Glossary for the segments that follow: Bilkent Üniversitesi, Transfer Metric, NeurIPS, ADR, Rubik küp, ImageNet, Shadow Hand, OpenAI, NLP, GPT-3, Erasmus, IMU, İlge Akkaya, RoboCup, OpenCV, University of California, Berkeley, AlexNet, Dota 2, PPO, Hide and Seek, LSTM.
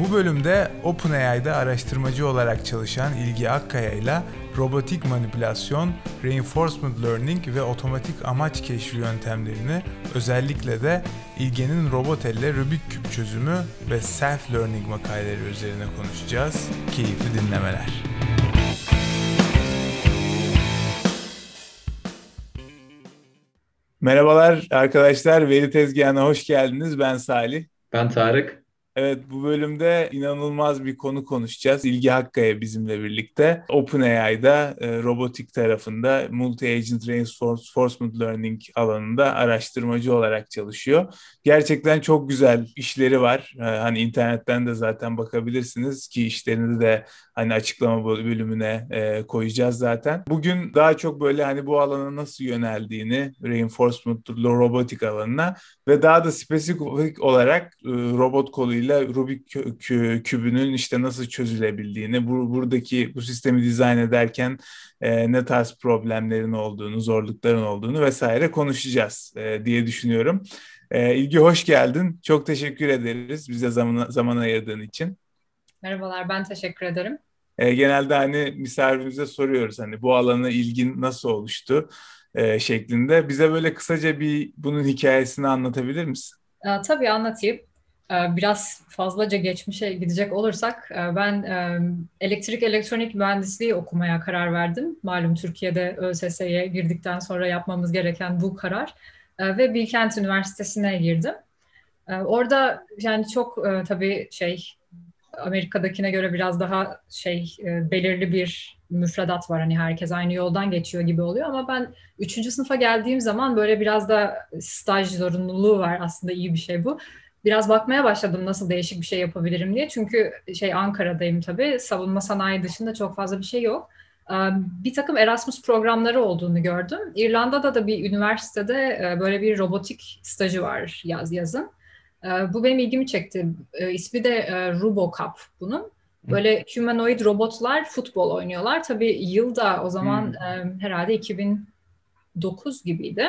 Bu bölümde OpenAI'da araştırmacı olarak çalışan İlge Akkaya ile robotik manipülasyon, reinforcement learning ve otomatik amaç keşfi yöntemlerini, özellikle de İlge'nin robot elle Rubik küp çözümü ve self-learning makaleleri üzerine konuşacağız. Keyifli dinlemeler. Merhabalar arkadaşlar, Veri Tezgahı'na hoş geldiniz. Ben Salih. Ben Tarık. Evet, bu bölümde inanılmaz bir konu konuşacağız. İlge Akkaya bizimle birlikte. OpenAI'da robotik tarafında Multi-Agent Reinforcement Learning alanında araştırmacı olarak çalışıyor. Gerçekten çok güzel işleri var. Hani internetten de zaten bakabilirsiniz ki işlerini de hani açıklama bölümüne koyacağız zaten. Bugün daha çok böyle hani bu alana nasıl yöneldiğini, Reinforcement robotik alanına ve daha da spesifik olarak robot koluyla Rubik kübünün işte nasıl çözülebildiğini, buradaki sistemi dizayn ederken ne tarz problemlerin olduğunu, zorlukların olduğunu vesaire konuşacağız diye düşünüyorum. İlgi, hoş geldin. Çok teşekkür ederiz bize zaman ayırdığın için. Merhabalar, ben teşekkür ederim. Genelde hani misafirimize soruyoruz hani bu alana ilgin nasıl oluştu şeklinde. Bize böyle kısaca bir bunun hikayesini anlatabilir misin? Tabii anlatayım. Biraz fazlaca geçmişe gidecek olursak, ben elektrik elektronik mühendisliği okumaya karar verdim. Malum Türkiye'de ÖSS'ye girdikten sonra yapmamız gereken bu karar ve Bilkent Üniversitesi'ne girdim. Orada yani çok tabii Amerika'dakine göre biraz daha belirli bir müfredat var. Hani herkes aynı yoldan geçiyor gibi oluyor ama ben 3. sınıfa geldiğim zaman böyle biraz da staj zorunluluğu var, aslında iyi bir şey bu. Biraz bakmaya başladım nasıl değişik bir şey yapabilirim diye. Çünkü Ankara'dayım tabii. Savunma sanayi dışında çok fazla bir şey yok. Bir takım Erasmus programları olduğunu gördüm. İrlanda'da da bir üniversitede böyle bir robotik stajı var yazın. Bu benim ilgimi çekti. İsmi de RoboCup bunun. Böyle humanoid robotlar futbol oynuyorlar. Tabii yılda o zaman herhalde 2009 gibiydi.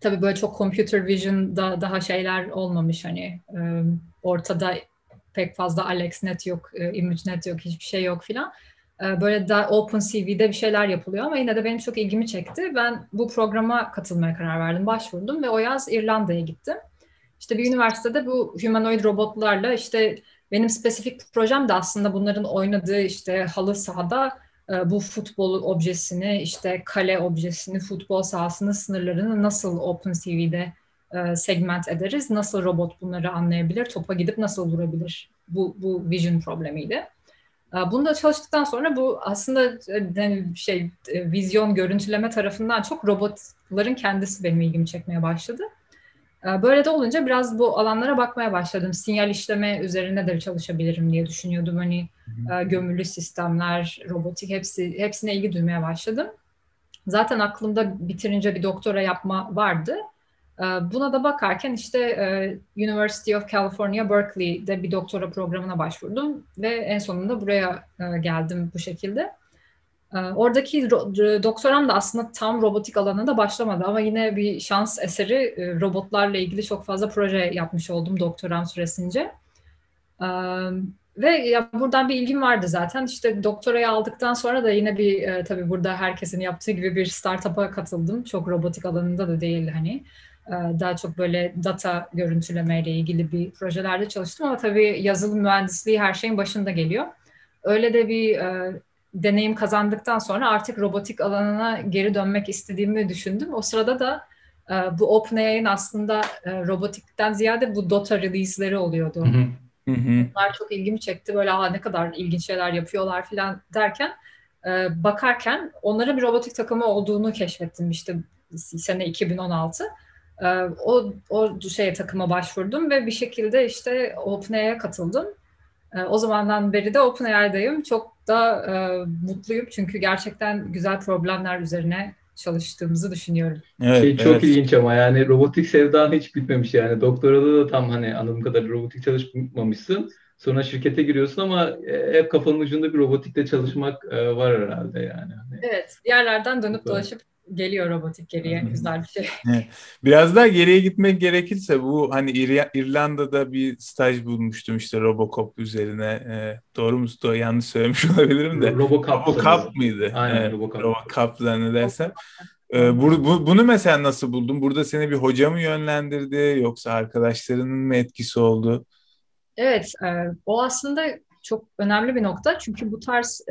Tabii böyle çok computer vision'da daha şeyler olmamış, hani ortada pek fazla AlexNet yok, ImageNet yok, hiçbir şey yok filan. Böyle daha OpenCV'de bir şeyler yapılıyor ama yine de benim çok ilgimi çekti. Ben bu programa katılmaya karar verdim, başvurdum ve o yaz İrlanda'ya gittim. İşte bir üniversitede bu humanoid robotlarla benim spesifik projem de aslında bunların oynadığı halı sahada bu futbol objesini, kale objesini, futbol sahasının sınırlarını nasıl OpenCV'de segment ederiz? Nasıl robot bunları anlayabilir? Topa gidip nasıl vurabilir? Bu vision problemiydi. Bunu da çalıştıktan sonra bu aslında vizyon, görüntüleme tarafından çok robotların kendisi benim ilgimi çekmeye başladı. Böyle de olunca biraz bu alanlara bakmaya başladım. Sinyal işleme üzerine de çalışabilirim diye düşünüyordum. Hani gömülü sistemler, robotik hepsine ilgi duymaya başladım. Zaten aklımda bitirince bir doktora yapma vardı. Buna da bakarken University of California, Berkeley'de bir doktora programına başvurdum ve en sonunda buraya geldim bu şekilde. Oradaki doktoram da aslında tam robotik alanında başlamadı ama yine bir şans eseri robotlarla ilgili çok fazla proje yapmış oldum doktoram süresince. Ve ya buradan bir ilgim vardı zaten. Doktorayı aldıktan sonra da yine bir tabii burada herkesin yaptığı gibi bir startup'a katıldım. Çok robotik alanında da değil hani. Daha çok böyle data görüntülemeyle ilgili bir projelerde çalıştım ama tabii yazılım mühendisliği her şeyin başında geliyor. Öyle de bir deneyim kazandıktan sonra artık robotik alanına geri dönmek istediğimi düşündüm. O sırada da bu OpenAI'nin aslında robotikten ziyade bu Dota release'leri oluyordu. Bunlar çok ilgimi çekti. Böyle ne kadar ilginç şeyler yapıyorlar falan derken bakarken onların bir robotik takımı olduğunu keşfettim. Sene 2016. O takıma başvurdum ve bir şekilde OpenAI'ye katıldım. O zamandan beri de OpenAI'dayım. Çok da mutluyum çünkü gerçekten güzel problemler üzerine çalıştığımızı düşünüyorum. Evet, çok ilginç ama yani robotik sevdan hiç bitmemiş yani. Doktorada da tam hani anladığım kadarıyla robotik çalışmamışsın. Sonra şirkete giriyorsun ama hep kafanın ucunda bir robotikle çalışmak var herhalde yani. Evet, yerlerden dönüp dolaşıp geliyor robotik geriye. Güzel bir şey. Biraz daha geriye gitmek gerekirse bu hani İrlanda'da bir staj bulmuştum işte RoboCup üzerine. Doğru mu? Yanlış söylemiş olabilirim de. RoboCup mıydı? Aynen RoboCup. RoboCup'la ne dersen. Bunu mesela nasıl buldun? Burada seni bir hoca mı yönlendirdi yoksa arkadaşlarının mı etkisi oldu? Evet. O aslında çok önemli bir nokta. Çünkü bu tarz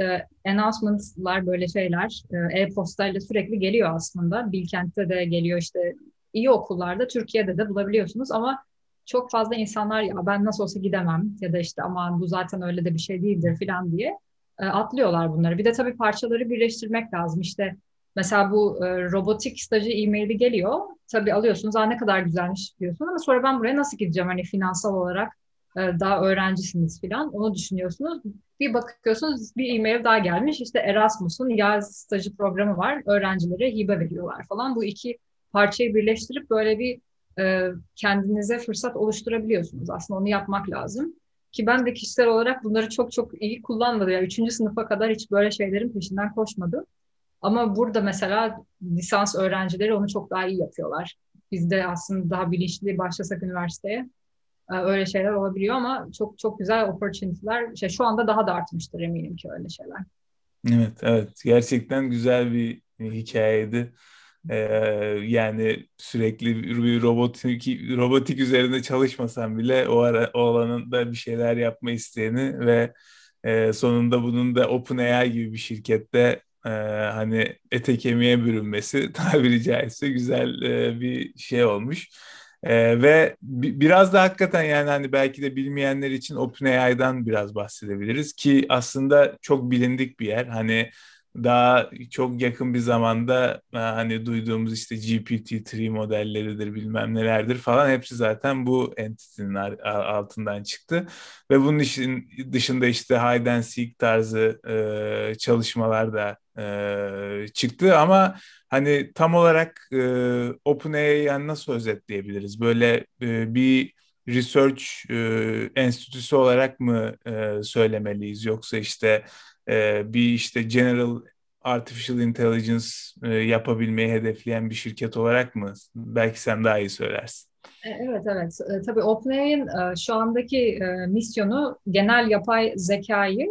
announcement'lar, böyle şeyler e-postayla sürekli geliyor aslında. Bilkent'te de geliyor, işte iyi okullarda, Türkiye'de de bulabiliyorsunuz ama çok fazla insanlar ya ben nasıl olsa gidemem ya da işte aman bu zaten öyle de bir şey değildir falan diye atlıyorlar bunları. Bir de tabii parçaları birleştirmek lazım. İşte mesela bu robotik stajı e-maili geliyor. Tabii alıyorsunuz, ne kadar güzelmiş diyorsun ama sonra ben buraya nasıl gideceğim? Hani finansal olarak daha öğrencisiniz falan, onu düşünüyorsunuz. Bir bakıyorsunuz bir e-mail daha gelmiş. İşte Erasmus'un yaz stajı programı var. Öğrencilere hibe veriyorlar falan. Bu iki parçayı birleştirip böyle bir kendinize fırsat oluşturabiliyorsunuz. Aslında onu yapmak lazım. Ki ben de kişisel olarak bunları çok çok iyi kullanmadım. Yani 3. sınıfa kadar hiç böyle şeylerin peşinden koşmadım. Ama burada mesela lisans öğrencileri onu çok daha iyi yapıyorlar. Biz de aslında daha bilinçli başlasak üniversiteye öyle şeyler olabiliyor ama çok çok güzel opportunity'ler. Şu anda daha da artmıştır eminim ki öyle şeyler. Evet. Gerçekten güzel bir hikayeydi. Yani sürekli bir robotik üzerinde çalışmasan bile o alanında bir şeyler yapma isteğini ve sonunda bunun da OpenAI gibi bir şirkette hani ete kemiğe bürünmesi tabiri caizse güzel bir şey olmuş. Ve biraz da hakikaten yani hani belki de bilmeyenler için OpenAI'dan biraz bahsedebiliriz ki aslında çok bilindik bir yer. Hani daha çok yakın bir zamanda hani duyduğumuz işte GPT-3 modelleridir bilmem nelerdir falan hepsi zaten bu entity'nin altından çıktı. Ve bunun işin dışında işte Hide and Seek tarzı çalışmalar da çıktı ama hani tam olarak OpenAI'yi yani nasıl özetleyebiliriz? Böyle bir research enstitüsü olarak mı söylemeliyiz yoksa işte bir işte General Artificial Intelligence yapabilmeyi hedefleyen bir şirket olarak mı? Belki sen daha iyi söylersin. Evet. Tabii OpenAI'nin şu andaki misyonu genel yapay zekayı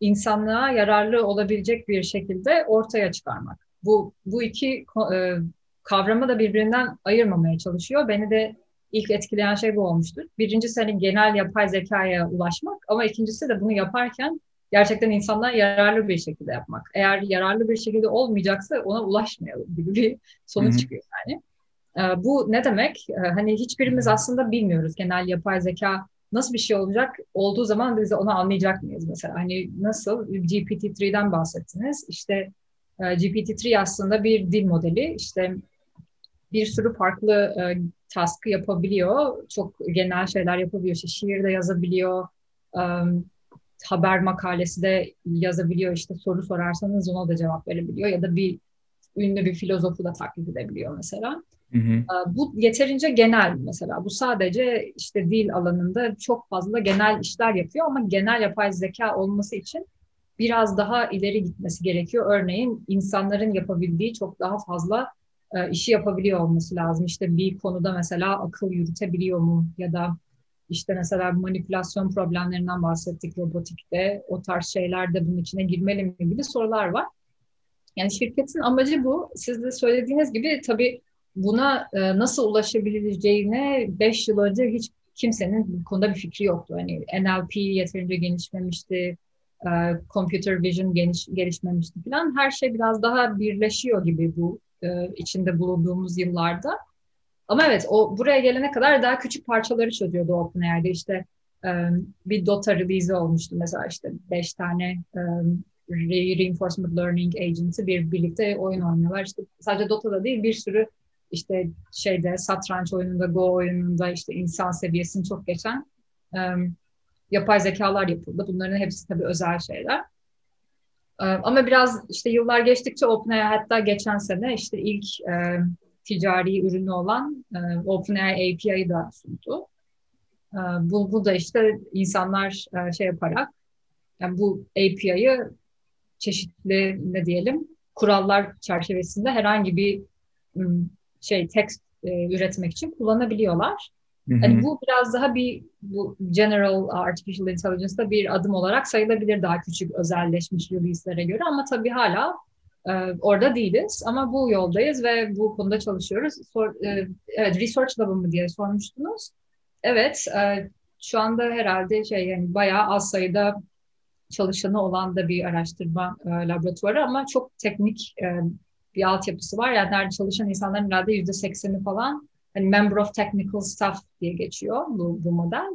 insanlığa yararlı olabilecek bir şekilde ortaya çıkarmak. Bu iki kavramı da birbirinden ayırmamaya çalışıyor. Beni de ilk etkileyen şey bu olmuştur. Birincisi hani genel yapay zekaya ulaşmak ama ikincisi de bunu yaparken gerçekten insanlara yararlı bir şekilde yapmak. Eğer yararlı bir şekilde olmayacaksa ona ulaşmayalım gibi bir sonuç çıkıyor yani. Bu ne demek? Hani hiçbirimiz aslında bilmiyoruz genel yapay zeka nasıl bir şey olacak? Olduğu zaman biz de onu anlayacak mıyız mesela? Hani nasıl? GPT-3'den bahsettiniz. İşte GPT-3 aslında bir dil modeli. İşte bir sürü farklı task'ı yapabiliyor. Çok genel şeyler yapabiliyor. İşte şiir de yazabiliyor. Haber makalesi de yazabiliyor. İşte soru sorarsanız ona da cevap verebiliyor. Ya da bir ünlü bir filozofu da taklit edebiliyor mesela. Bu yeterince genel mesela. Bu sadece işte dil alanında çok fazla genel işler yapıyor ama genel yapay zeka olması için biraz daha ileri gitmesi gerekiyor. Örneğin insanların yapabildiği çok daha fazla işi yapabiliyor olması lazım. İşte bir konuda mesela akıl yürütebiliyor mu? Ya da işte mesela manipülasyon problemlerinden bahsettik robotikte. O tarz şeyler de bunun içine girmeli mi gibi sorular var. Yani şirketin amacı bu. Siz de söylediğiniz gibi tabii buna nasıl ulaşabileceğine 5 yıl önce hiç kimsenin bu konuda bir fikri yoktu. Hani NLP yeterince gelişmemişti. Computer Vision gelişmemişti falan. Her şey biraz daha birleşiyor gibi bu içinde bulunduğumuz yıllarda. Ama evet buraya gelene kadar daha küçük parçaları çözüyordu OpenAI'de. İşte bir Dota release olmuştu mesela işte 5 tane Reinforcement Learning Agent'i birlikte oyun oynuyorlar. İşte sadece Dota'da değil bir sürü işte şeyde satranç oyununda, Go oyununda işte insan seviyesini çok geçen yapay zekalar yapıldı. Bunların hepsi tabii özel şeyler. Ama biraz işte yıllar geçtikçe OpenAI hatta geçen sene işte ilk ticari ürünü olan OpenAI API'yi da sundu. Bu da işte insanlar şey yaparak yani bu API'yi çeşitli ne diyelim kurallar çerçevesinde herhangi bir şey text üretmek için kullanabiliyorlar. Yani bu biraz daha bir bu general artificial intelligence'da bir adım olarak sayılabilir daha küçük özelleşmiş release'lere göre ama tabii hala orada değiliz ama bu yoldayız ve bu konuda çalışıyoruz. Evet, research lab'ı mı diye sormuştunuz. Evet, şu anda herhalde yani bayağı az sayıda çalışanı olan da bir araştırma laboratuvarı ama çok teknik bir altyapısı var. Yani nerede çalışan insanların herhalde %80'i falan hani member of technical staff diye geçiyor bu model.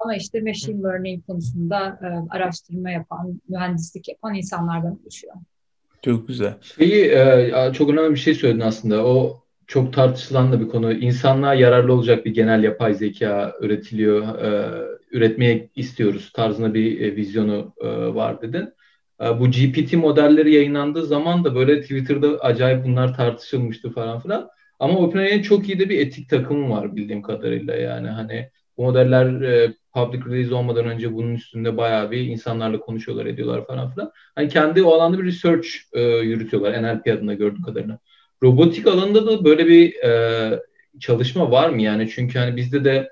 Ama işte machine learning konusunda araştırma yapan, mühendislik yapan insanlardan oluşuyor. Çok güzel. Çok önemli bir şey söyledin aslında. O çok tartışılan da bir konu. İnsanlığa yararlı olacak bir genel yapay zeka üretiliyor, üretmeye istiyoruz tarzında bir vizyonu var dedin. Bu GPT modelleri yayınlandığı zaman da böyle Twitter'da acayip bunlar tartışılmıştı falan filan. Ama OpenAI'nin çok iyi de bir etik takımı var bildiğim kadarıyla yani. Hani bu modeller public release olmadan önce bunun üstünde bayağı bir insanlarla konuşuyorlar, ediyorlar falan filan. Hani kendi o alanda bir research yürütüyorlar NLP adına gördüğüm kadarıyla. Robotik alanında da böyle bir çalışma var mı yani? Çünkü hani bizde de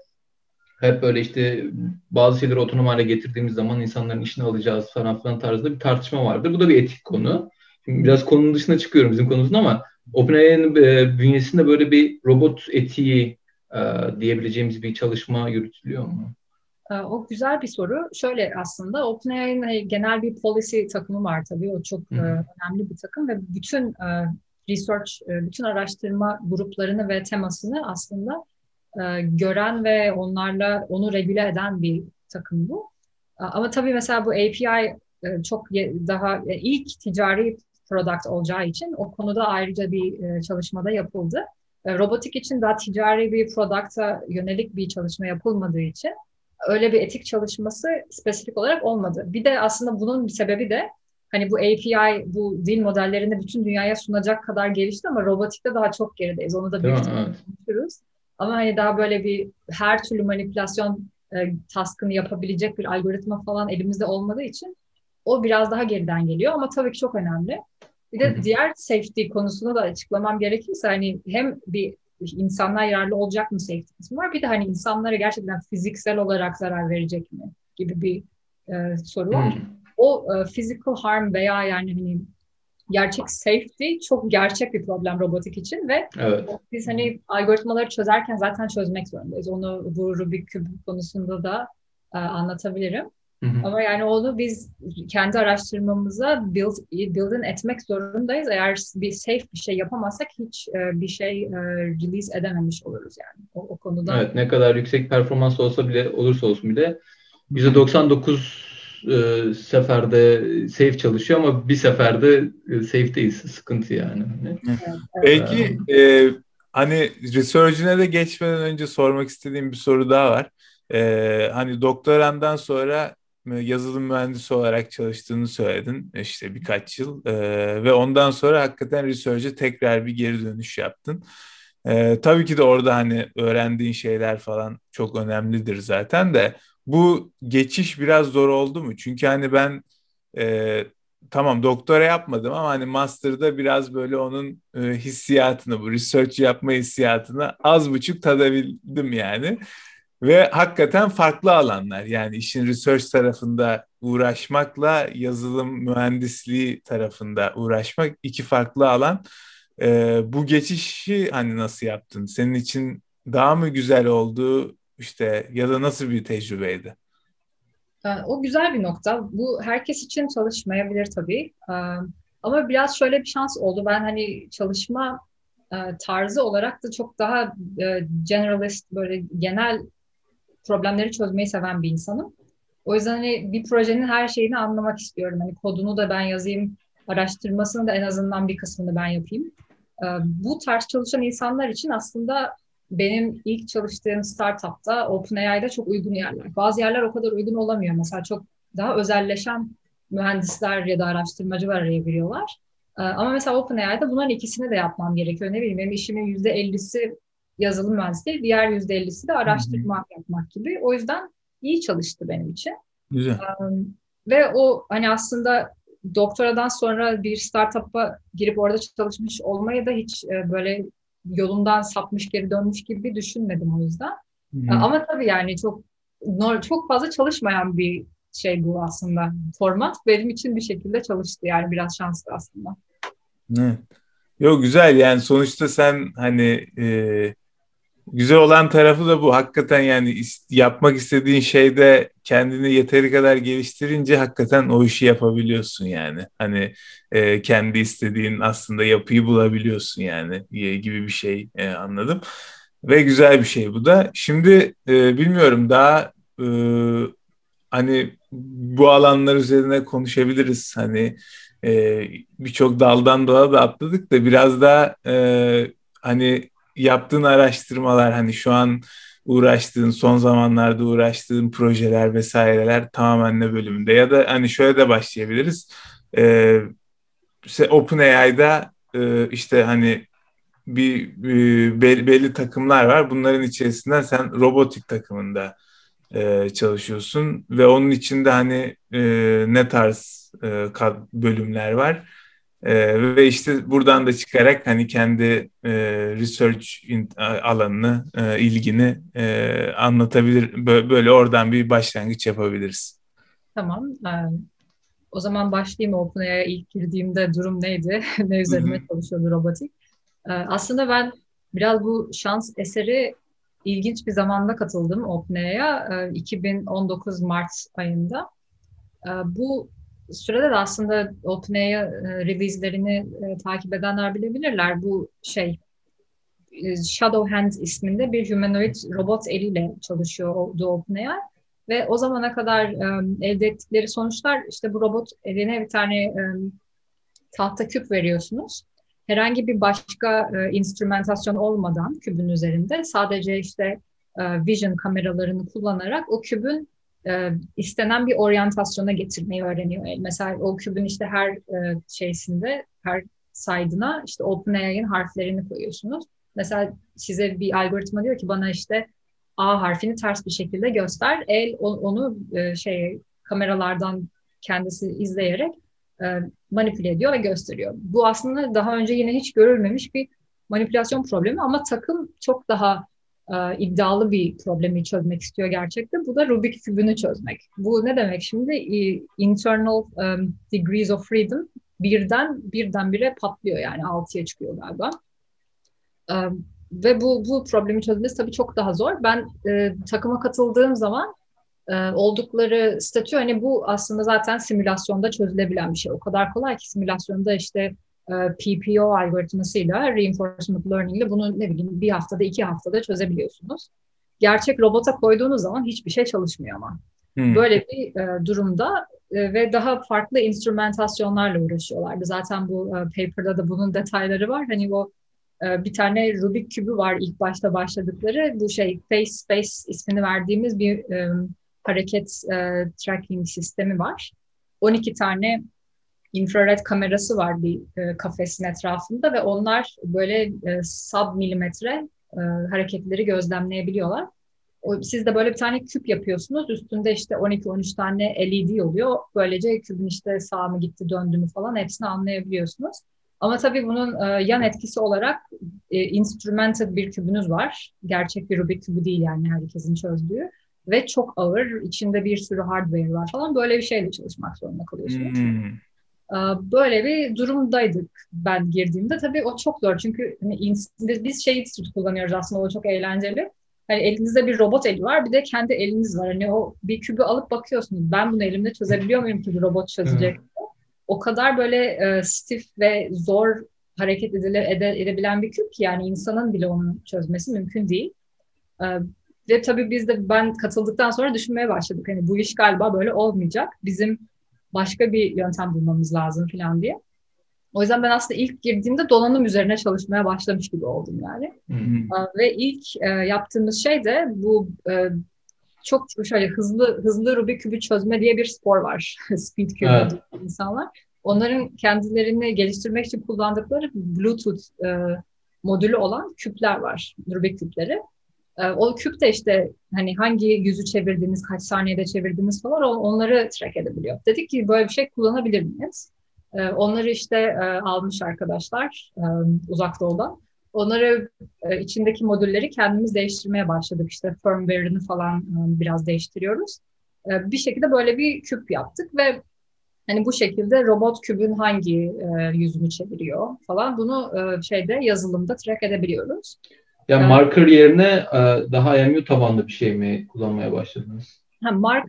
hep böyle işte bazı şeyleri otonom hale getirdiğimiz zaman insanların işini alacağız falan filan tarzında bir tartışma vardır. Bu da bir etik konu. Şimdi biraz konunun dışına çıkıyorum bizim konumuzun ama OpenAI'nin bünyesinde böyle bir robot etiği diyebileceğimiz bir çalışma yürütülüyor mu? O güzel bir soru. Şöyle aslında OpenAI'nin genel bir policy takımı var tabii. O çok önemli bir takım ve bütün research, bütün araştırma gruplarını ve temasını aslında gören ve onlarla onu regüle eden bir takım bu. Ama tabii mesela bu API çok daha ilk ticari product olacağı için o konuda ayrıca bir çalışmada yapıldı. Robotik için daha ticari bir product'a yönelik bir çalışma yapılmadığı için öyle bir etik çalışması spesifik olarak olmadı. Bir de aslında bunun bir sebebi de hani bu API, bu dil modellerini bütün dünyaya sunacak kadar gelişti ama robotikte daha çok gerideyiz. Onu da büyük ihtimalle konuşuruz. Ama hani daha böyle bir her türlü manipülasyon taskını yapabilecek bir algoritma falan elimizde olmadığı için o biraz daha geriden geliyor ama tabii ki çok önemli. Bir de diğer safety konusunu da açıklamam gerekirse hani hem bir insanlara yararlı olacak mı safety kısmı var, bir de hani insanlara gerçekten fiziksel olarak zarar verecek mi gibi bir soru var. O physical harm veya yani hani gerçek safety çok gerçek bir problem robotik için ve evet, biz hani algoritmaları çözerken zaten çözmek zorundayız. Onu bu Rubik küp konusunda da anlatabilirim. Ama yani onu biz kendi araştırmamıza build-in etmek zorundayız. Eğer bir safe bir şey yapamazsak hiç bir şey release edememiş oluruz yani o konuda. Evet, ne kadar yüksek performans olursa olsun bile %99 seferde safe çalışıyor ama bir seferde safe değil, sıkıntı yani. Evet. Belki hani research'ine de geçmeden önce sormak istediğim bir soru daha var. Hani doktorandan sonra yazılım mühendisi olarak çalıştığını söyledin işte birkaç yıl ve ondan sonra hakikaten research'e tekrar bir geri dönüş yaptın. Tabii ki de orada hani öğrendiğin şeyler falan çok önemlidir zaten de bu geçiş biraz zor oldu mu? Çünkü hani ben tamam doktora yapmadım ama hani master'da biraz böyle onun hissiyatını, bu research yapma hissiyatını az buçuk tadabildim yani. Ve hakikaten farklı alanlar yani işin research tarafında uğraşmakla yazılım mühendisliği tarafında uğraşmak iki farklı alan. Bu geçişi hani nasıl yaptın? Senin için daha mı güzel oldu işte ya da nasıl bir tecrübeydi? O güzel bir nokta. Bu herkes için çalışmayabilir tabii. Ama biraz şöyle bir şans oldu. Ben hani çalışma tarzı olarak da çok daha generalist böyle genel problemleri çözmeyi seven bir insanım. O yüzden hani bir projenin her şeyini anlamak istiyorum. Hani kodunu da ben yazayım, araştırmasını da en azından bir kısmını ben yapayım. Bu tarz çalışan insanlar için aslında benim ilk çalıştığım startup'ta OpenAI'da çok uygun yerler. Bazı yerler o kadar uygun olamıyor. Mesela çok daha özelleşen mühendisler ya da araştırmacılar arayabiliyorlar. Ama mesela OpenAI'da bunların ikisini de yapmam gerekiyor. Ne bileyim benim işimin %50'si yazılım mühendisliği, diğer %50'si de araştırma yapmak gibi. O yüzden iyi çalıştı benim için. Güzel. Ve o hani aslında doktoradan sonra bir startup'a girip orada çalışmış olmayı da hiç böyle yolundan sapmış geri dönmüş gibi düşünmedim o yüzden. Hmm. Ama tabii yani çok fazla çalışmayan bir şey bu aslında. Format benim için bir şekilde çalıştı yani, biraz şanslı aslında. Evet. Yok, güzel yani, sonuçta sen hani güzel olan tarafı da bu. Hakikaten yani yapmak istediğin şeyde kendini yeteri kadar geliştirince hakikaten o işi yapabiliyorsun yani. Hani kendi istediğin aslında yapıyı bulabiliyorsun yani gibi bir şey anladım. Ve güzel bir şey bu da. Şimdi bilmiyorum daha hani bu alanlar üzerine konuşabiliriz. Hani birçok daldan dala da atladık da biraz daha hani yaptığın araştırmalar, hani şu an uğraştığın, son zamanlarda uğraştığın projeler vesaireler tamamen ne bölümünde? Ya da hani şöyle de başlayabiliriz. OpenAI'da işte hani belli takımlar var. Bunların içerisinden sen robotik takımında çalışıyorsun ve onun içinde hani ne tarz bölümler var? Ve işte buradan da çıkarak hani kendi research alanını, ilgini anlatabilir. Böyle oradan bir başlangıç yapabiliriz. Tamam. O zaman başlayayım. OpenAI'ya ilk girdiğimde durum neydi? Ne üzerine çalışıyordu robotik? Aslında ben biraz bu şans eseri ilginç bir zamanda katıldım OpenAI'ya. 2019 Mart ayında. Bu sürede de aslında OpenAI release'lerini takip edenler bilebilirler. Bu Shadow Hand isminde bir humanoid robot eliyle çalışıyordu OpenAI. Ve o zamana kadar elde ettikleri sonuçlar, işte bu robot eline bir tane tahta küp veriyorsunuz. Herhangi bir başka instrümentasyon olmadan kübün üzerinde sadece işte vision kameralarını kullanarak o kübün istenen bir oryantasyona getirmeyi öğreniyor. Mesela o kübün işte her her side'ına işte OpenAI'nin harflerini koyuyorsunuz. Mesela size bir algoritma diyor ki bana işte A harfini ters bir şekilde göster. El onu kameralardan kendisi izleyerek manipüle ediyor ve gösteriyor. Bu aslında daha önce yine hiç görülmemiş bir manipülasyon problemi ama takım çok daha iddialı bir problemi çözmek istiyor gerçekten. Bu da Rubik kübünü çözmek. Bu ne demek şimdi? Internal degrees of freedom birdenbire patlıyor yani 6'ya çıkıyor galiba. Ve bu problemi çözmesi tabii çok daha zor. Ben takıma katıldığım zaman oldukları statü, hani bu aslında zaten simülasyonda çözülebilen bir şey. O kadar kolay ki simülasyonda işte PPO algoritmasıyla, reinforcement learning ile bunu ne bileyim bir haftada 2 haftada çözebiliyorsunuz. Gerçek robota koyduğunuz zaman hiçbir şey çalışmıyor ama. Böyle bir durumda ve daha farklı instrümentasyonlarla uğraşıyorlardı. Zaten bu paper'da da bunun detayları var. Hani o bir tane Rubik kübü var ilk başta başladıkları. Bu face space ismini verdiğimiz bir hareket tracking sistemi var. 12 tane infrared kamerası var bir kafesin etrafında ve onlar böyle sub milimetre hareketleri gözlemleyebiliyorlar. Siz de böyle bir tane küp yapıyorsunuz. Üstünde işte 12-13 tane LED oluyor. Böylece kübün işte sağa mı gitti, döndü mü falan hepsini anlayabiliyorsunuz. Ama tabii bunun yan etkisi olarak instrumented bir kübünüz var. Gerçek bir Rubik kübü değil yani herkesin çözdüğü. Ve çok ağır, içinde bir sürü hardware var falan. Böyle bir şeyle çalışmak zorunda kalıyorsunuz. Böyle bir durumdaydık ben girdiğimde. Tabii o çok zor çünkü biz kullanıyoruz aslında, o çok eğlenceli. Hani elinizde bir robot eli var, bir de kendi eliniz var. Hani o bir kübü alıp bakıyorsunuz. Ben bunu elimde çözebiliyor muyum ki bir robot çözecek? O kadar böyle stiff ve zor hareket edebilen bir küp ki yani insanın bile onu çözmesi mümkün değil. Ve tabii ben katıldıktan sonra düşünmeye başladık. Hani bu iş galiba böyle olmayacak. Bizim başka bir yöntem bulmamız lazım falan diye. O yüzden ben aslında ilk girdiğimde donanım üzerine çalışmaya başlamış gibi oldum yani. Ve ilk yaptığımız şey de bu çok hızlı Rubik kübü çözme diye bir spor var. Speed Cube diye insanlar. Onların kendilerini geliştirmek için kullandıkları Bluetooth modülü olan küpler var. Rubik küpleri. O küp de işte hani hangi yüzü çevirdiğiniz, kaç saniyede çevirdiğiniz falan onları track edebiliyor. Dedik ki böyle bir şey kullanabilir miyiz? Onları işte almış arkadaşlar uzak doğudan. Onları içindeki modülleri kendimiz değiştirmeye başladık. İşte firmware'ını falan biraz değiştiriyoruz. Bir şekilde böyle bir küp yaptık ve hani bu şekilde robot kübün hangi yüzünü çeviriyor falan bunu şeyde yazılımda track edebiliyoruz. Yani marker yerine daha IMU tabanlı bir şey mi kullanmaya başladınız?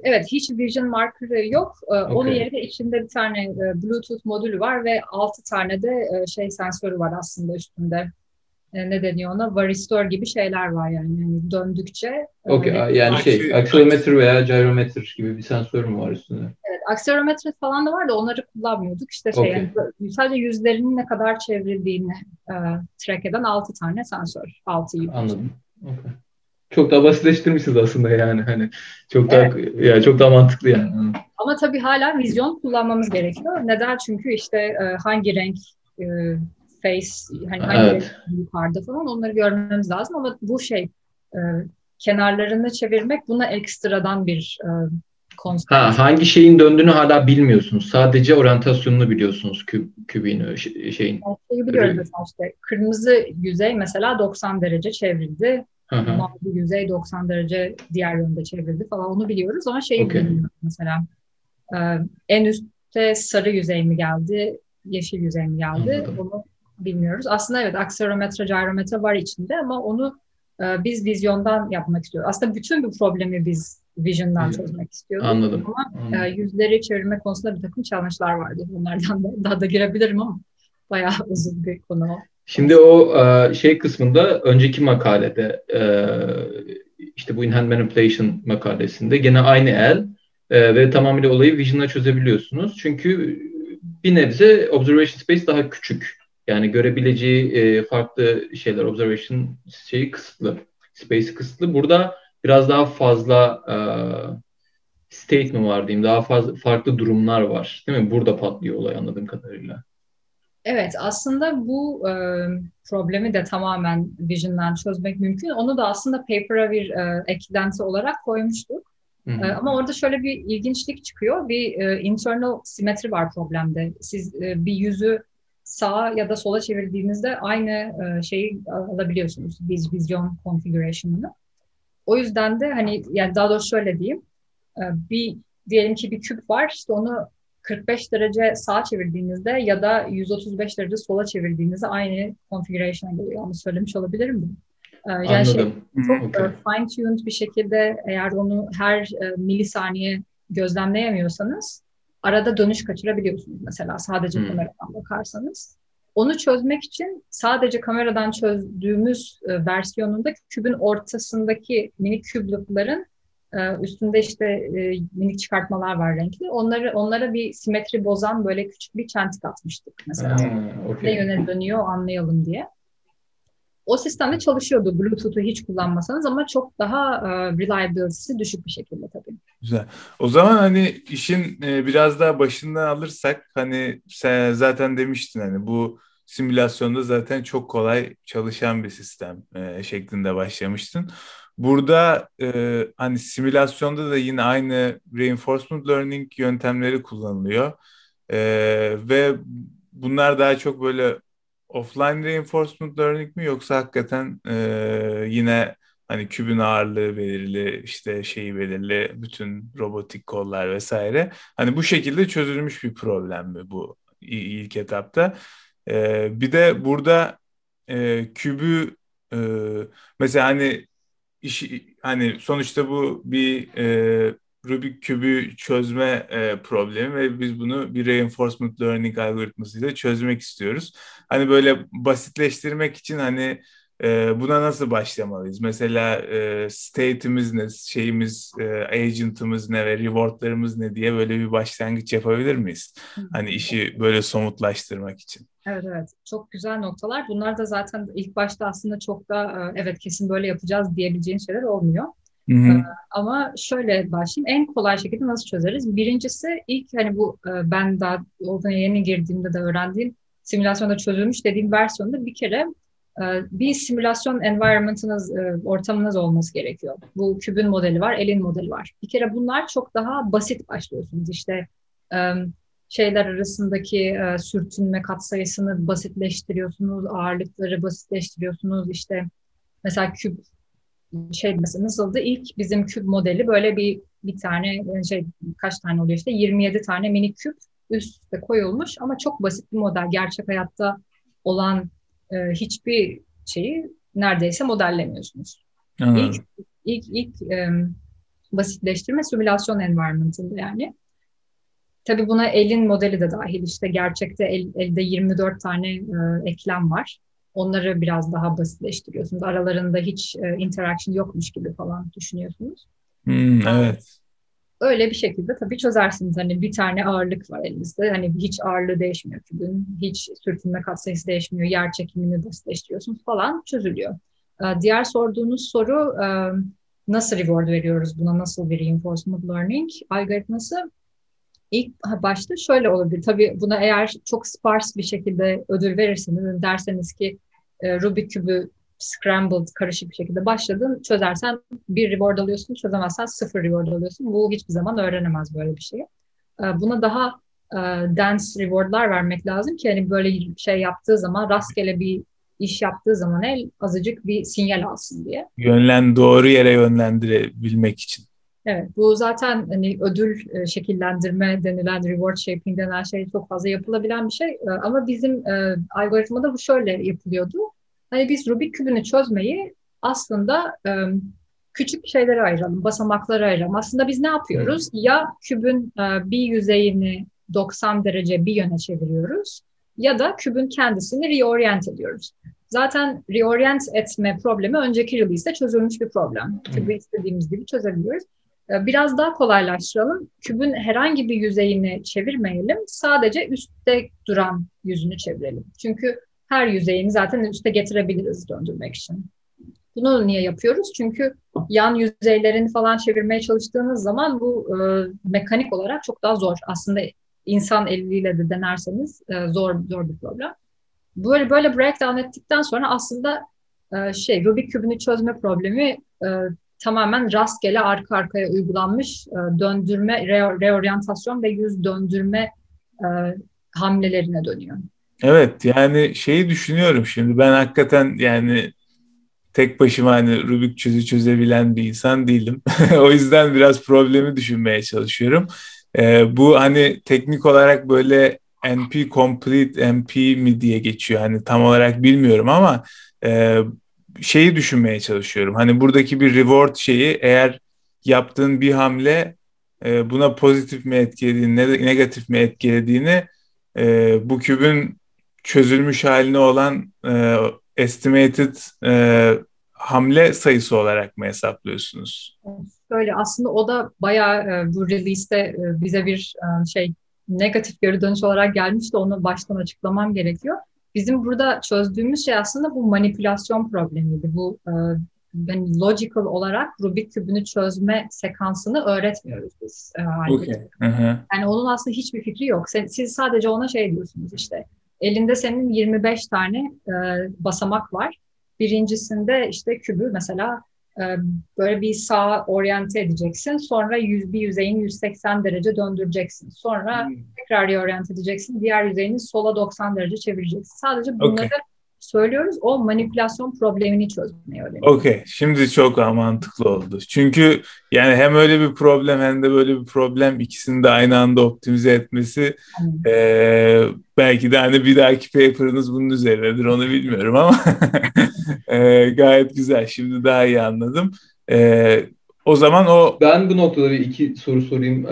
Evet, hiç vision marker'ı yok. Onun yerine içinde bir tane Bluetooth modülü var ve 6 tane de şey sensörü var aslında üstünde. Ne deniyor ona? Varistör gibi şeyler var yani. Yani döndükçe... yani şey, aksiyometre veya gyrometre gibi bir sensör mü var üstünde? Evet, aksiyometre falan da var da onları kullanmıyorduk. İşte şey, yani sadece yüzlerinin ne kadar çevrildiğini track eden 6 tane sensör. 6'yı. Anladım. Okay. Çok daha basitleştirmişsiniz aslında yani. Hani çok daha yani çok daha mantıklı yani. Ama tabii hala vizyon kullanmamız gerekiyor. Neden? Çünkü işte hangi renk hangi yukarıda falan onları görmemiz lazım ama bu şey kenarlarını çevirmek buna ekstradan bir konsept. Hangi şeyin döndüğünü hala bilmiyorsunuz. Sadece oryantasyonunu biliyorsunuz kübün şeyin. Şeyi biliyoruz mesela işte kırmızı yüzey mesela 90 derece çevrildi. Mavi yüzey 90 derece diğer yönde çevrildi falan onu biliyoruz ama şeyi bilmiyoruz mesela. En üstte sarı yüzey mi geldi, yeşil yüzey mi geldi? Anladım. Onu bilmiyoruz. Aslında evet aksiyometre, gyrometre var içinde ama onu biz vizyondan yapmak istiyoruz. Aslında bütün bu problemi biz vision'dan çözmek istiyoruz. Anladım. Ama yüzleri çevirme konusunda bir takım challenge'lar vardı. Bunlardan da, daha da girebilirim ama bayağı uzun bir konu. Şimdi o şey kısmında önceki makalede işte bu in-hand manipulation makalesinde gene aynı el ve tamamıyla olayı vision'la çözebiliyorsunuz. Çünkü bir nebze observation space daha küçük. Yani görebileceği farklı şeyler, observation şeyi kısıtlı, space kısıtlı. Burada biraz daha fazla state mi var diyeyim, daha fazla farklı durumlar var, değil mi? Burada patlıyor olay anladığım kadarıyla. Evet, aslında bu problemi de tamamen vision'dan çözmek mümkün. Onu da aslında paper'a bir eklenti olarak koymuştuk. Ama orada şöyle bir ilginçlik çıkıyor, bir internal simetri var problemde. Siz bir yüzü sağa ya da sola çevirdiğinizde aynı şeyi alabiliyorsunuz. Vizyon configuration'ını. O yüzden de hani yani daha doğrusu şöyle diyeyim. Diyelim ki bir küp var. İşte onu 45 derece sağa çevirdiğinizde ya da 135 derece sola çevirdiğinizde aynı configuration'a geliyor. Onu söylemiş olabilir miyim? Yani anladım. Şey, çok fine tuned bir şekilde eğer onu her milisaniye gözlemleyemiyorsanız arada dönüş kaçırabiliyorsunuz mesela sadece kameradan bakarsanız. Onu çözmek için sadece kameradan çözdüğümüz versiyonunda kübün ortasındaki minik küplüklerin üstünde işte minik çıkartmalar var renkli. Onlara bir simetri bozan böyle küçük bir çentik atmıştık mesela. Ne yöne dönüyor anlayalım diye. O sistemde çalışıyordu. Bluetooth'u hiç kullanmasanız ama çok daha reliability'si düşük bir şekilde tabii. Güzel. O zaman hani işin biraz daha başından alırsak hani sen zaten demiştin hani bu simülasyonda zaten çok kolay çalışan bir sistem şeklinde başlamıştın. Burada hani simülasyonda da yine aynı reinforcement learning yöntemleri kullanılıyor. Ve bunlar daha çok böyle offline reinforcement learning mi yoksa hakikaten yine hani kübün ağırlığı belirli, işte şeyi belirli, bütün robotik kollar vesaire. Hani bu şekilde çözülmüş bir problem mi bu ilk etapta? Bir de burada kübü mesela hani hani sonuçta bu bir Rubik kübü çözme problemi ve biz bunu bir reinforcement learning algoritmasıyla çözmek istiyoruz. Hani böyle basitleştirmek için hani buna nasıl başlamalıyız? Mesela state'imiz ne, şeyimiz, agent'ımız ne ve reward'larımız ne diye böyle bir başlangıç yapabilir miyiz? Hani işi böyle somutlaştırmak için. Evet. Çok güzel noktalar. Bunlar da zaten ilk başta aslında çok da evet kesin böyle yapacağız diyebileceğin şeyler olmuyor. Ama şöyle başlayayım. En kolay şekilde nasıl çözeriz? Birincisi ilk hani bu ben daha yeni girdiğimde de öğrendiğim simülasyonda çözülmüş dediğim versiyonda bir kere bir simülasyon environment'ınız, ortamınız olması gerekiyor. Bu kübün modeli var, elin modeli var. Bir kere bunlar çok daha basit başlıyorsunuz. İşte şeyler arasındaki sürtünme katsayısını basitleştiriyorsunuz, ağırlıkları basitleştiriyorsunuz. İşte mesela küp mesela nasıldı? İlk bizim küp modeli böyle bir tane kaç tane oluyor işte 27 tane mini küp üstte koyulmuş ama çok basit bir model. Gerçek hayatta olan hiçbir şeyi neredeyse modellemiyorsunuz. Aha. İlk basitleştirme simülasyon environment'ında yani. Tabii buna elin modeli de dahil. İşte gerçekte elde 24 tane eklem var. Onları biraz daha basitleştiriyorsunuz. Aralarında hiç interaction yokmuş gibi falan düşünüyorsunuz. Hmm, evet. Öyle bir şekilde tabii çözersiniz. Hani bir tane ağırlık var elinizde. Hani hiç ağırlığı değişmiyor kübün. Hiç sürtünme katsayısı değişmiyor. Yer çekimini basitleştiriyorsunuz falan çözülüyor. Diğer sorduğunuz soru nasıl reward veriyoruz buna? Nasıl bir reinforcement learning algoritması? İlk başta şöyle olabilir. Tabii buna eğer çok sparse bir şekilde ödül verirseniz, derseniz ki Rubik kübü scrambled, karışık bir şekilde başladın, çözersen bir reward alıyorsun, çözemezsen sıfır reward alıyorsun. Bu hiçbir zaman öğrenemez böyle bir şeyi. Buna daha dense rewardlar vermek lazım ki hani böyle şey yaptığı zaman, rastgele bir iş yaptığı zaman el azıcık bir sinyal alsın diye. Doğru yere yönlendirebilmek için. Evet, bu zaten hani ödül şekillendirme denilen, reward shaping denen şey çok fazla yapılabilen bir şey. Ama bizim algoritmada bu şöyle yapılıyordu. Hani biz Rubik kübünü çözmeyi aslında küçük şeylere ayıralım, basamaklara ayıralım. Aslında biz ne yapıyoruz? Ya kübün bir yüzeyini 90 derece bir yöne çeviriyoruz ya da kübün kendisini reorient ediyoruz. Zaten reorient etme problemi önceki release'de çözülmüş bir problem. Kübü istediğimiz gibi çözebiliyoruz. Biraz daha kolaylaştıralım. Kübün herhangi bir yüzeyini çevirmeyelim. Sadece üstte duran yüzünü çevirelim. Çünkü her yüzeyini zaten üste getirebiliriz döndürmek için. Bunu niye yapıyoruz? Çünkü yan yüzeylerini falan çevirmeye çalıştığınız zaman bu mekanik olarak çok daha zor. Aslında insan eliyle de denerseniz zor bir problem. Böyle breakdown ettikten sonra aslında Rubik kübünü çözme problemi tamamen rastgele arka arkaya uygulanmış döndürme, reoryantasyon ve yüz döndürme hamlelerine dönüyor. Evet, yani şeyi düşünüyorum şimdi. Ben hakikaten yani tek başıma hani Rubik çözebilen bir insan değilim. O yüzden biraz problemi düşünmeye çalışıyorum. Bu hani teknik olarak böyle NP complete, NP mi diye geçiyor. Hani tam olarak bilmiyorum ama şeyi düşünmeye çalışıyorum. Hani buradaki bir reward şeyi eğer yaptığın bir hamle buna pozitif mi etkilediğini, negatif mi etkilediğini bu kübün çözülmüş haline olan estimated hamle sayısı olarak mı hesaplıyorsunuz? Böyle aslında o da bayağı bu release'te bize bir negatif geri dönüş olarak gelmişti. Onu baştan açıklamam gerekiyor. Bizim burada çözdüğümüz şey aslında bu manipülasyon problemiydi. Bu logical olarak Rubik kübünü çözme sekansını öğretmiyoruz biz. Okay. Uh-huh. Yani onun aslında hiçbir fikri yok. Siz sadece ona diyorsunuz işte. Elinde senin 25 tane basamak var. Birincisinde işte kübü mesela böyle bir sağa oryante edeceksin. Sonra bir yüzeyin 180 derece döndüreceksin. Sonra tekrar reoryante edeceksin. Diğer yüzeyini sola 90 derece çevireceksin. Sadece bunları söylüyoruz. O manipülasyon problemini çözmeyi öğreniyoruz. Okay. Şimdi çok mantıklı oldu. Çünkü yani hem öyle bir problem hem de böyle bir problem ikisini de aynı anda optimize etmesi belki de hani bir dahaki paper'ınız bunun üzerinedir. Onu bilmiyorum ama gayet güzel. Şimdi daha iyi anladım. O zaman Ben bu noktada bir iki soru sorayım.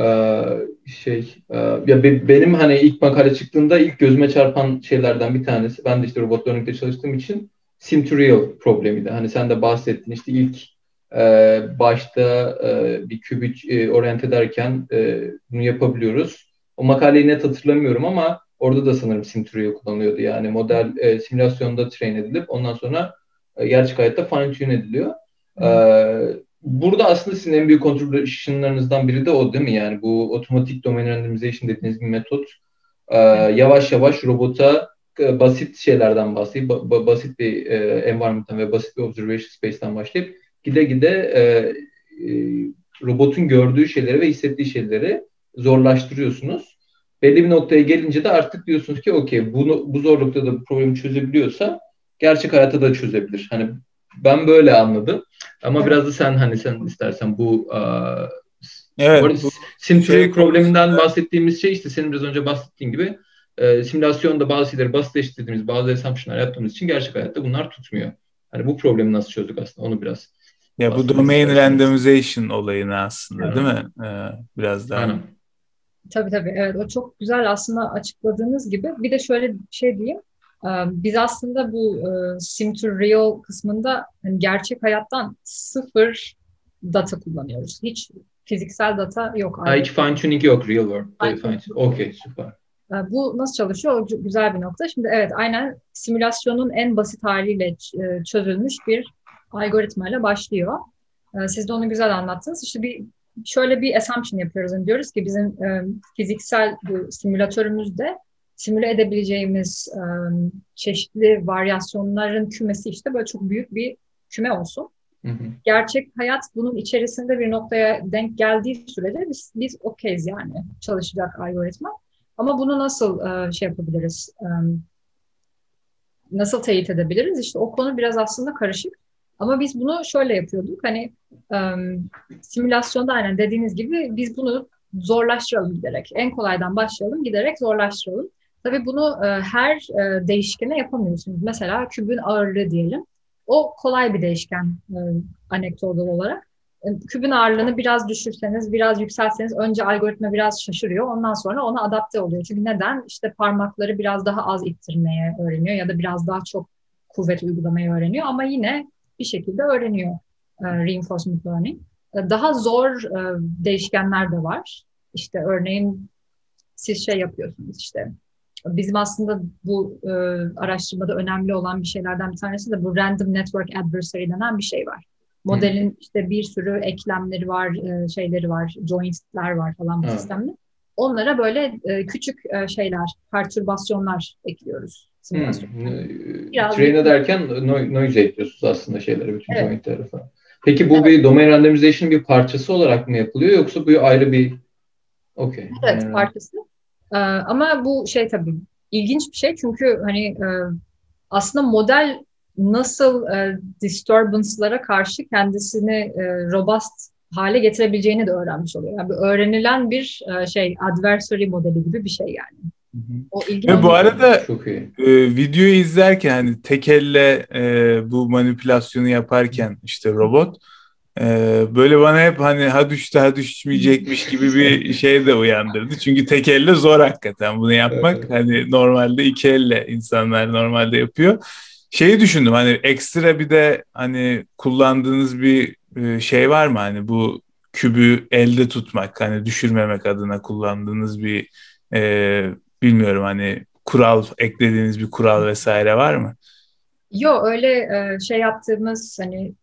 Benim hani ilk makale çıktığında ilk gözüme çarpan şeylerden bir tanesi, ben de işte robot learning'de çalıştığım için sim to real problemiydi. Hani sen de bahsettin işte ilk başta bir kübü oryante ederken bunu yapabiliyoruz. O makaleyi net hatırlamıyorum ama orada da sanırım sim to real kullanılıyordu. Yani model simülasyonda train edilip ondan sonra gerçek hayatta fine tune ediliyor. Burada aslında sizin en büyük contribution'larınızdan biri de o değil mi? Yani bu otomatik domain randomization dediğiniz bir metot. Yavaş yavaş robota basit şeylerden bahsedip, basit bir environment'tan ve basit bir observation space'ten başlayıp gide robotun gördüğü şeyleri ve hissettiği şeyleri zorlaştırıyorsunuz. Belli bir noktaya gelince de artık diyorsunuz ki okey, bunu bu zorlukta da problemi çözebiliyorsa gerçek hayata da çözebilir. Hani ben böyle anladım. Ama biraz da sen istersen bu evet, sim türevi probleminden bahsettiğimiz şey işte senin biraz önce bahsettiğin gibi simülasyonda bazı şeyleri basitleştirdiğimiz, bazı assumption'lar yaptığımız için gerçek hayatta bunlar tutmuyor. Hani bu problemi nasıl çözdük aslında onu biraz. Ya bu domain randomization olayını aslında Değil mi? Biraz daha. Aynen. Tabii evet, o çok güzel aslında açıkladığınız gibi. Bir de şöyle bir şey diyeyim. Biz aslında bu sim to real kısmında hani gerçek hayattan sıfır data kullanıyoruz. Hiç fiziksel data yok. Hiç fine tuning yok real world. Okay, süper. Bu nasıl çalışıyor? O güzel bir nokta. Şimdi evet, aynen simülasyonun en basit haliyle çözülmüş bir algoritmayla başlıyor. Siz de onu güzel anlattınız. İşte şöyle bir assumption yapıyoruz. Yani diyoruz ki bizim fiziksel bu simülatörümüzde simüle edebileceğimiz çeşitli varyasyonların kümesi işte böyle çok büyük bir küme olsun. Hı hı. Gerçek hayat bunun içerisinde bir noktaya denk geldiği sürece biz okeyiz yani, çalışacak algoritma. Ama bunu nasıl yapabiliriz? Nasıl teyit edebiliriz? İşte o konu biraz aslında karışık. Ama biz bunu şöyle yapıyorduk. Hani simülasyonda aynen dediğiniz gibi biz bunu zorlaştıralım giderek. En kolaydan başlayalım, giderek zorlaştıralım. Tabii bunu her değişkene yapamıyorsunuz. Mesela kübün ağırlığı diyelim. O kolay bir değişken anekdotal olarak. Kübün ağırlığını biraz düşürseniz, biraz yükseltseniz önce algoritma biraz şaşırıyor. Ondan sonra ona adapte oluyor. Çünkü neden? İşte parmakları biraz daha az ittirmeye öğreniyor ya da biraz daha çok kuvvet uygulamayı öğreniyor. Ama yine bir şekilde öğreniyor reinforcement learning. Daha zor değişkenler de var. İşte örneğin siz yapıyorsunuz işte. Bizim aslında bu araştırmada önemli olan bir şeylerden bir tanesi de bu random network adversary denen bir şey var. Modelin işte bir sürü eklemleri var, şeyleri var, jointler var falan bu sistemde. Onlara böyle küçük şeyler, pertürbasyonlar ekliyoruz. Train'e derken noise ekliyorsunuz aslında şeyleri, bütün jointleri falan. Peki bu bir domain randomization'ın bir parçası olarak mı yapılıyor yoksa bu ayrı bir... Okay. Evet, parçası. Ama bu tabii ilginç bir şey çünkü hani aslında model nasıl disturbance'lara karşı kendisini robust hale getirebileceğini de öğrenmiş oluyor. Yani öğrenilen bir adversary modeli gibi bir şey yani. O ve bu arada videoyu izlerken hani tek elle bu manipülasyonu yaparken işte robot böyle bana hep hani ha düştü ha düşmeyecekmiş gibi bir şey de uyandırdı. Çünkü tek elle zor hakikaten bunu yapmak. Evet. Hani normalde iki elle insanlar normalde yapıyor. Düşündüm hani ekstra bir de hani kullandığınız bir şey var mı? Hani bu kübü elde tutmak, hani düşürmemek adına kullandığınız bir bilmiyorum hani kural, eklediğiniz bir kural vesaire var mı? Yok, öyle yaptığımız hani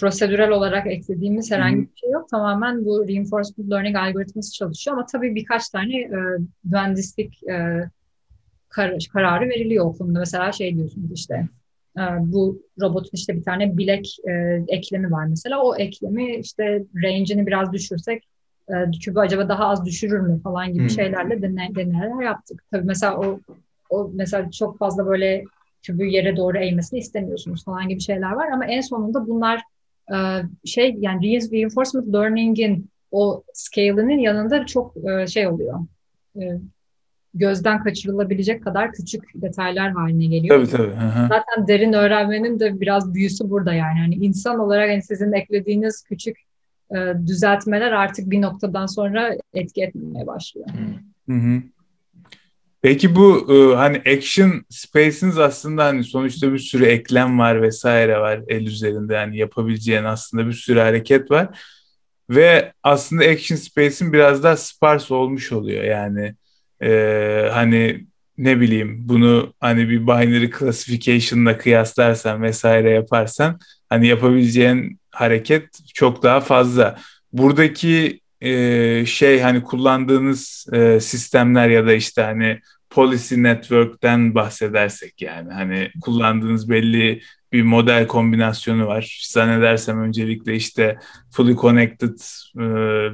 prosedürel olarak eklediğimiz herhangi bir şey yok. Tamamen bu reinforcement learning algoritması çalışıyor ama tabii birkaç tane mühendislik kararı veriliyor o konuda. Mesela diyorsunuz işte bu robotun işte bir tane bilek eklemi var mesela. O eklemi işte range'ini biraz düşürsek kübü acaba daha az düşürür mü falan gibi şeylerle deneyler yaptık. Tabii mesela o mesela çok fazla böyle kübü yere doğru eğmesini istemiyorsunuz falan gibi şeyler var ama en sonunda bunlar yani reinforcement learning'in o scale'inin yanında çok oluyor. Gözden kaçırılabilecek kadar küçük detaylar haline geliyor. Tabii. Aha. Zaten derin öğrenmenin de biraz büyüsü burada yani. Yani insan olarak sizin eklediğiniz küçük düzeltmeler artık bir noktadan sonra etki etmeye başlıyor. Hı-hı. Peki bu hani action space'iniz aslında hani sonuçta bir sürü eklem var vesaire var el üzerinde. Yani yapabileceğin aslında bir sürü hareket var. Ve aslında action space'in biraz daha sparse olmuş oluyor yani. Hani ne bileyim bunu hani bir binary classification'la kıyaslarsan vesaire yaparsan hani yapabileceğin hareket çok daha fazla. Buradaki hani kullandığınız sistemler ya da işte hani policy network'ten bahsedersek yani hani kullandığınız belli bir model kombinasyonu var. Zannedersem öncelikle işte fully connected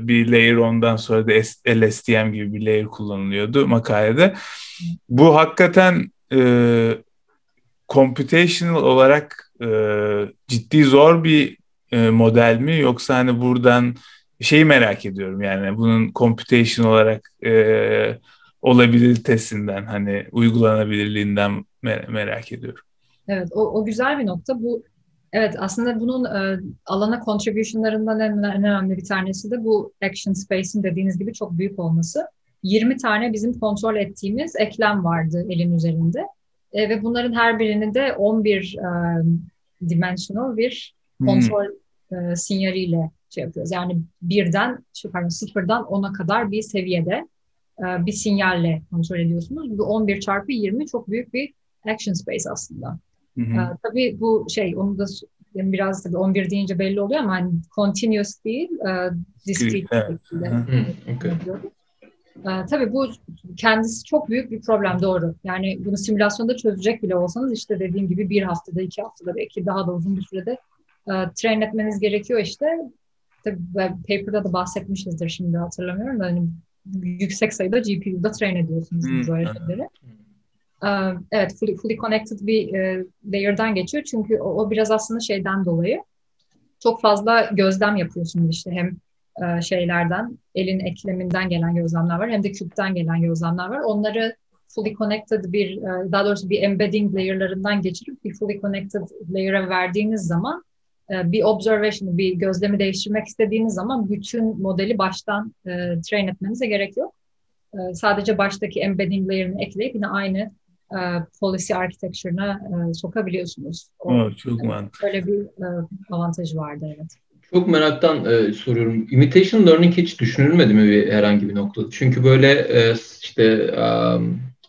bir layer, ondan sonra da LSTM gibi bir layer kullanılıyordu makalede. Bu hakikaten computational olarak ciddi zor bir model mi? Yoksa hani buradan şeyi merak ediyorum, yani bunun computation olarak olabilitesinden, hani uygulanabilirliğinden merak ediyorum. Evet, o güzel bir nokta. Bu, evet, aslında bunun alana contribution'larından en önemli bir tanesi de bu action space'in dediğiniz gibi çok büyük olması. 20 tane bizim kontrol ettiğimiz eklem vardı elin üzerinde. Ve bunların her birini de 11 dimensional bir kontrol sinyaliyle şey yapıyoruz. Yani sıfırdan 10'a kadar bir seviyede bir sinyalle kontrol ediyorsunuz. Bu 11x20 çok büyük bir action space aslında. Hı hı. Tabii bu onu da yani biraz tabii 11 deyince belli oluyor ama hani continuous değil, discrete. Okay. Tabii bu kendisi çok büyük bir problem, doğru. Yani bunu simülasyonda çözecek bile olsanız işte dediğim gibi bir haftada, 2 haftada belki daha da uzun bir sürede train etmeniz gerekiyor işte. Tabii paper'da da bahsetmişizdir, şimdi hatırlamıyorum da hani yüksek sayıda GPU'da train ediyorsunuz bu öğretimleri. Evet, fully connected bir layer'dan geçiyor. Çünkü o biraz aslında şeyden dolayı çok fazla gözlem yapıyorsunuz işte, hem şeylerden, elin ekleminden gelen gözlemler var hem de küpten gelen gözlemler var. Onları fully connected bir, daha doğrusu bir embedding layer'larından geçirip bir fully connected layer'a verdiğiniz zaman bir observation, bir gözlemi değiştirmek istediğiniz zaman bütün modeli baştan train etmenize gerek yok. Sadece baştaki embedding layer'ını ekleyip yine aynı policy architecture'ına sokabiliyorsunuz. Çok mantıklı. Böyle bir avantajı vardı, evet. Çok meraktan soruyorum. Imitation learning hiç düşünülmedi mi herhangi bir noktada? Çünkü böyle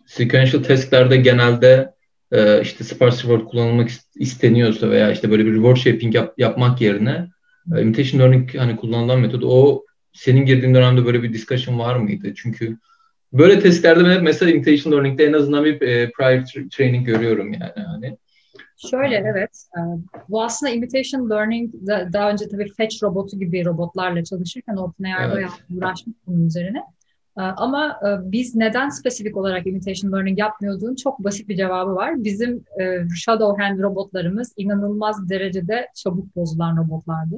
sequential task'lerde genelde işte sparse reward kullanılmak isteniyorsa veya işte böyle bir reward shaping yapmak yerine imitation learning hani kullanılan metod, o senin girdiğin dönemde böyle bir discussion var mıydı? Çünkü böyle testlerde mesela imitation learning'de en azından bir prior training görüyorum yani hani. Şöyle, evet. Bu aslında imitation learning daha önce tabii fetch robotu gibi robotlarla çalışırken OpenAI bayağı uğraşmış bunun üzerine. Ama biz neden spesifik olarak imitation learning yapmıyordun? Çok basit bir cevabı var. Bizim Shadow Hand robotlarımız inanılmaz derecede çabuk bozulan robotlardı.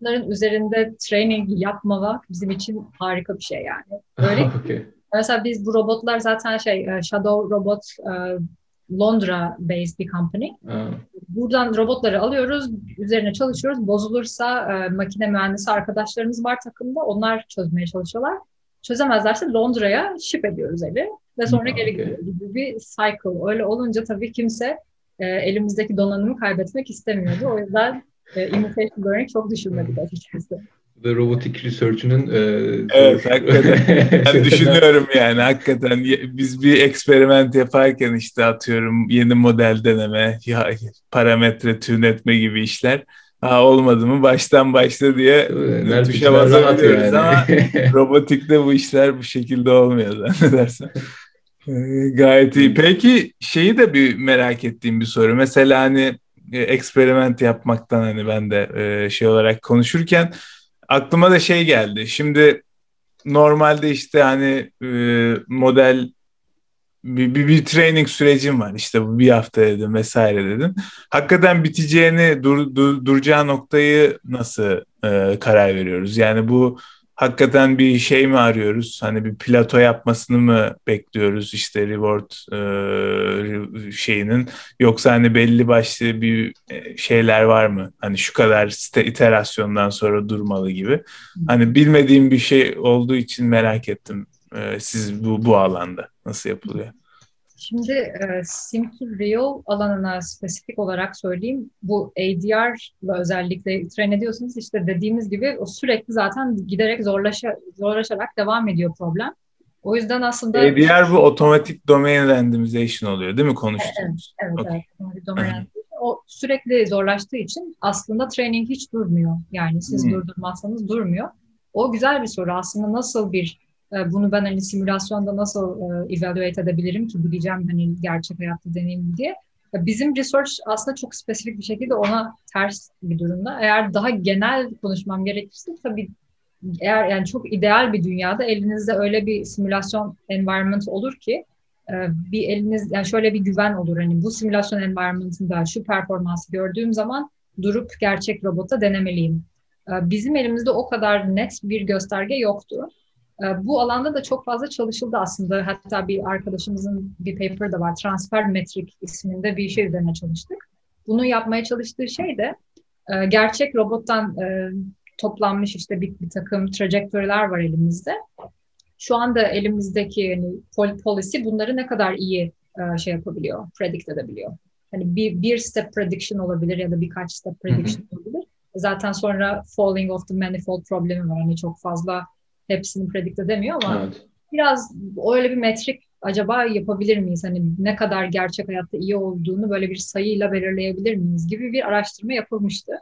Bunların üzerinde training yapmamak bizim için harika bir şey yani. Öyle okay. Mesela biz bu robotlar zaten Shadow Robot Londra-based bir company. Buradan robotları alıyoruz, üzerine çalışıyoruz. Bozulursa makine mühendisi arkadaşlarımız var takımda. Onlar çözmeye çalışıyorlar. Çözemezlerse Londra'ya ship ediyoruz evi ve sonra geri gidiyor gibi bir cycle. Öyle olunca tabii kimse elimizdeki donanımı kaybetmek istemiyordu. O yüzden imitation learning çok düşünmedik açıkçası. The robotic research'ünün evet, hakikaten. Ben düşünüyorum yani hakikaten. Biz bir eksperiment yaparken işte atıyorum yeni model deneme, ya parametre tünetme gibi işler. Olmadı mı baştan başla diye tuşa basabiliyoruz yani. Ama robotikte bu işler bu şekilde olmuyor zannedersem. Gayet iyi. Peki şeyi de bir merak ettiğim bir soru. Mesela hani eksperiment yapmaktan hani ben de olarak konuşurken aklıma da geldi. Şimdi normalde işte hani model bir training sürecim var. İşte bu bir hafta dedim vesaire dedim. Hakikaten biteceğini, duracağı noktayı nasıl karar veriyoruz? Yani bu hakikaten bir şey mi arıyoruz? Hani bir plato yapmasını mı bekliyoruz? İşte reward yoksa hani belli başlı bir şeyler var mı? Hani şu kadar iterasyondan sonra durmalı gibi. Hani bilmediğim bir şey olduğu için merak ettim. Siz bu alanda nasıl yapılıyor? Şimdi simple real alanına spesifik olarak söyleyeyim. Bu ADR'la özellikle train ediyorsunuz. İşte dediğimiz gibi o sürekli zaten giderek zorlaşarak devam ediyor problem. O yüzden aslında... ADR bu otomatik domain randomization oluyor değil mi konuştuğumuz? Evet. Domain o sürekli zorlaştığı için aslında training hiç durmuyor. Yani siz durdurmazsanız durmuyor. O güzel bir soru. Aslında nasıl bir bunu ben hani simülasyonda nasıl evaluate edebilirim ki bileceğim hani gerçek hayatta deneyim diye. Bizim research aslında çok spesifik bir şekilde ona ters bir durumda. Eğer daha genel konuşmam gerekirse tabii, eğer yani çok ideal bir dünyada elinizde öyle bir simülasyon environment olur ki bir eliniz, yani şöyle bir güven olur. Hani bu simülasyon environment'ında şu performansı gördüğüm zaman durup gerçek robota denemeliyim. Bizim elimizde o kadar net bir gösterge yoktu. Bu alanda da çok fazla çalışıldı aslında. Hatta bir arkadaşımızın bir paper'ı da var. Transfer Metric isminde bir şey üzerine çalıştık. Bunu yapmaya çalıştığı şey de gerçek robottan toplanmış işte bir takım trajektoriler var elimizde. Şu anda elimizdeki yani policy bunları ne kadar iyi şey yapabiliyor, predict edebiliyor. Hani bir step prediction olabilir ya da birkaç step prediction olabilir. Zaten sonra falling of the manifold problemi var. Hani çok fazla hepsini predict edemiyor ama evet, biraz öyle bir metrik acaba yapabilir miyiz? Hani ne kadar gerçek hayatta iyi olduğunu böyle bir sayıyla belirleyebilir miyiz gibi bir araştırma yapılmıştı.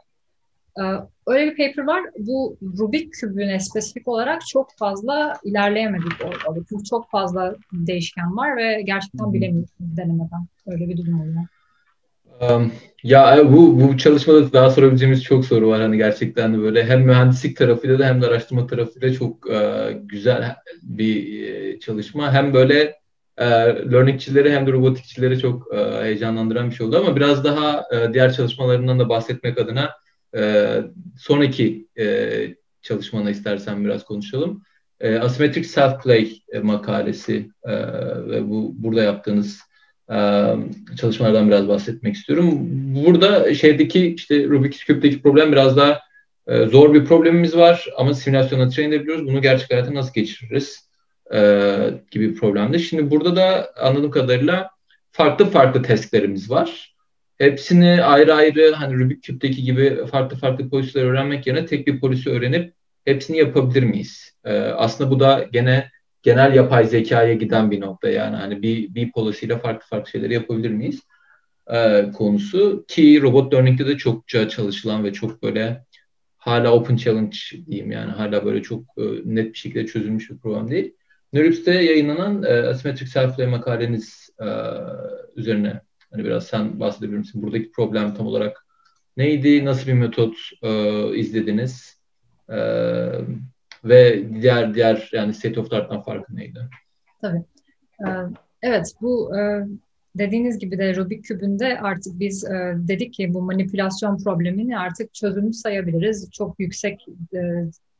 Öyle bir paper var. Bu Rubik kübüne spesifik olarak çok fazla ilerleyemedik orada. Çünkü çok fazla değişken var ve gerçekten bilemiyorsunuz denemeden. Öyle bir durum oluyor. Ya bu çalışmada daha sorabileceğimiz çok soru var. Hani gerçekten de böyle hem mühendislik tarafıyla da hem de araştırma tarafıyla çok güzel bir çalışma. Hem böyle learningçileri hem de robotikçileri çok heyecanlandıran bir şey oldu ama biraz daha diğer çalışmalarından da bahsetmek adına sonraki çalışmana istersen biraz konuşalım. Asymmetric Self-Play makalesi ve burada yaptığınız çalışmalardan biraz bahsetmek istiyorum. Burada şeydeki işte Rubik's Cube'deki problem biraz daha zor bir problemimiz var ama simülasyona train edebiliyoruz. Bunu gerçek hayata nasıl geçiririz gibi bir problemdi. Şimdi burada da anladığım kadarıyla farklı tasklerimiz var. Hepsini ayrı ayrı hani Rubik küpteki gibi farklı policy'leri öğrenmek yerine tek bir policy öğrenip hepsini yapabilir miyiz? Aslında bu da gene genel yapay zekaya giden bir nokta, yani hani bir policy ile farklı şeyleri yapabilir miyiz konusu ki robot learning'de de çokça çalışılan ve çok böyle hala open challenge diyeyim, yani hala böyle çok net bir şekilde çözülmüş bir problem değil. NeurIPS'te yayınlanan Asymmetric Self-Play makaleniz üzerine hani biraz sen bahsedebilir misin? Buradaki problem tam olarak neydi? Nasıl bir metot izlediniz? Ve diğer yani state of the art'tan farkı neydi? Tabii. Evet, bu dediğiniz gibi de Rubik kübünde artık biz dedik ki bu manipülasyon problemini artık çözümü sayabiliriz. Çok yüksek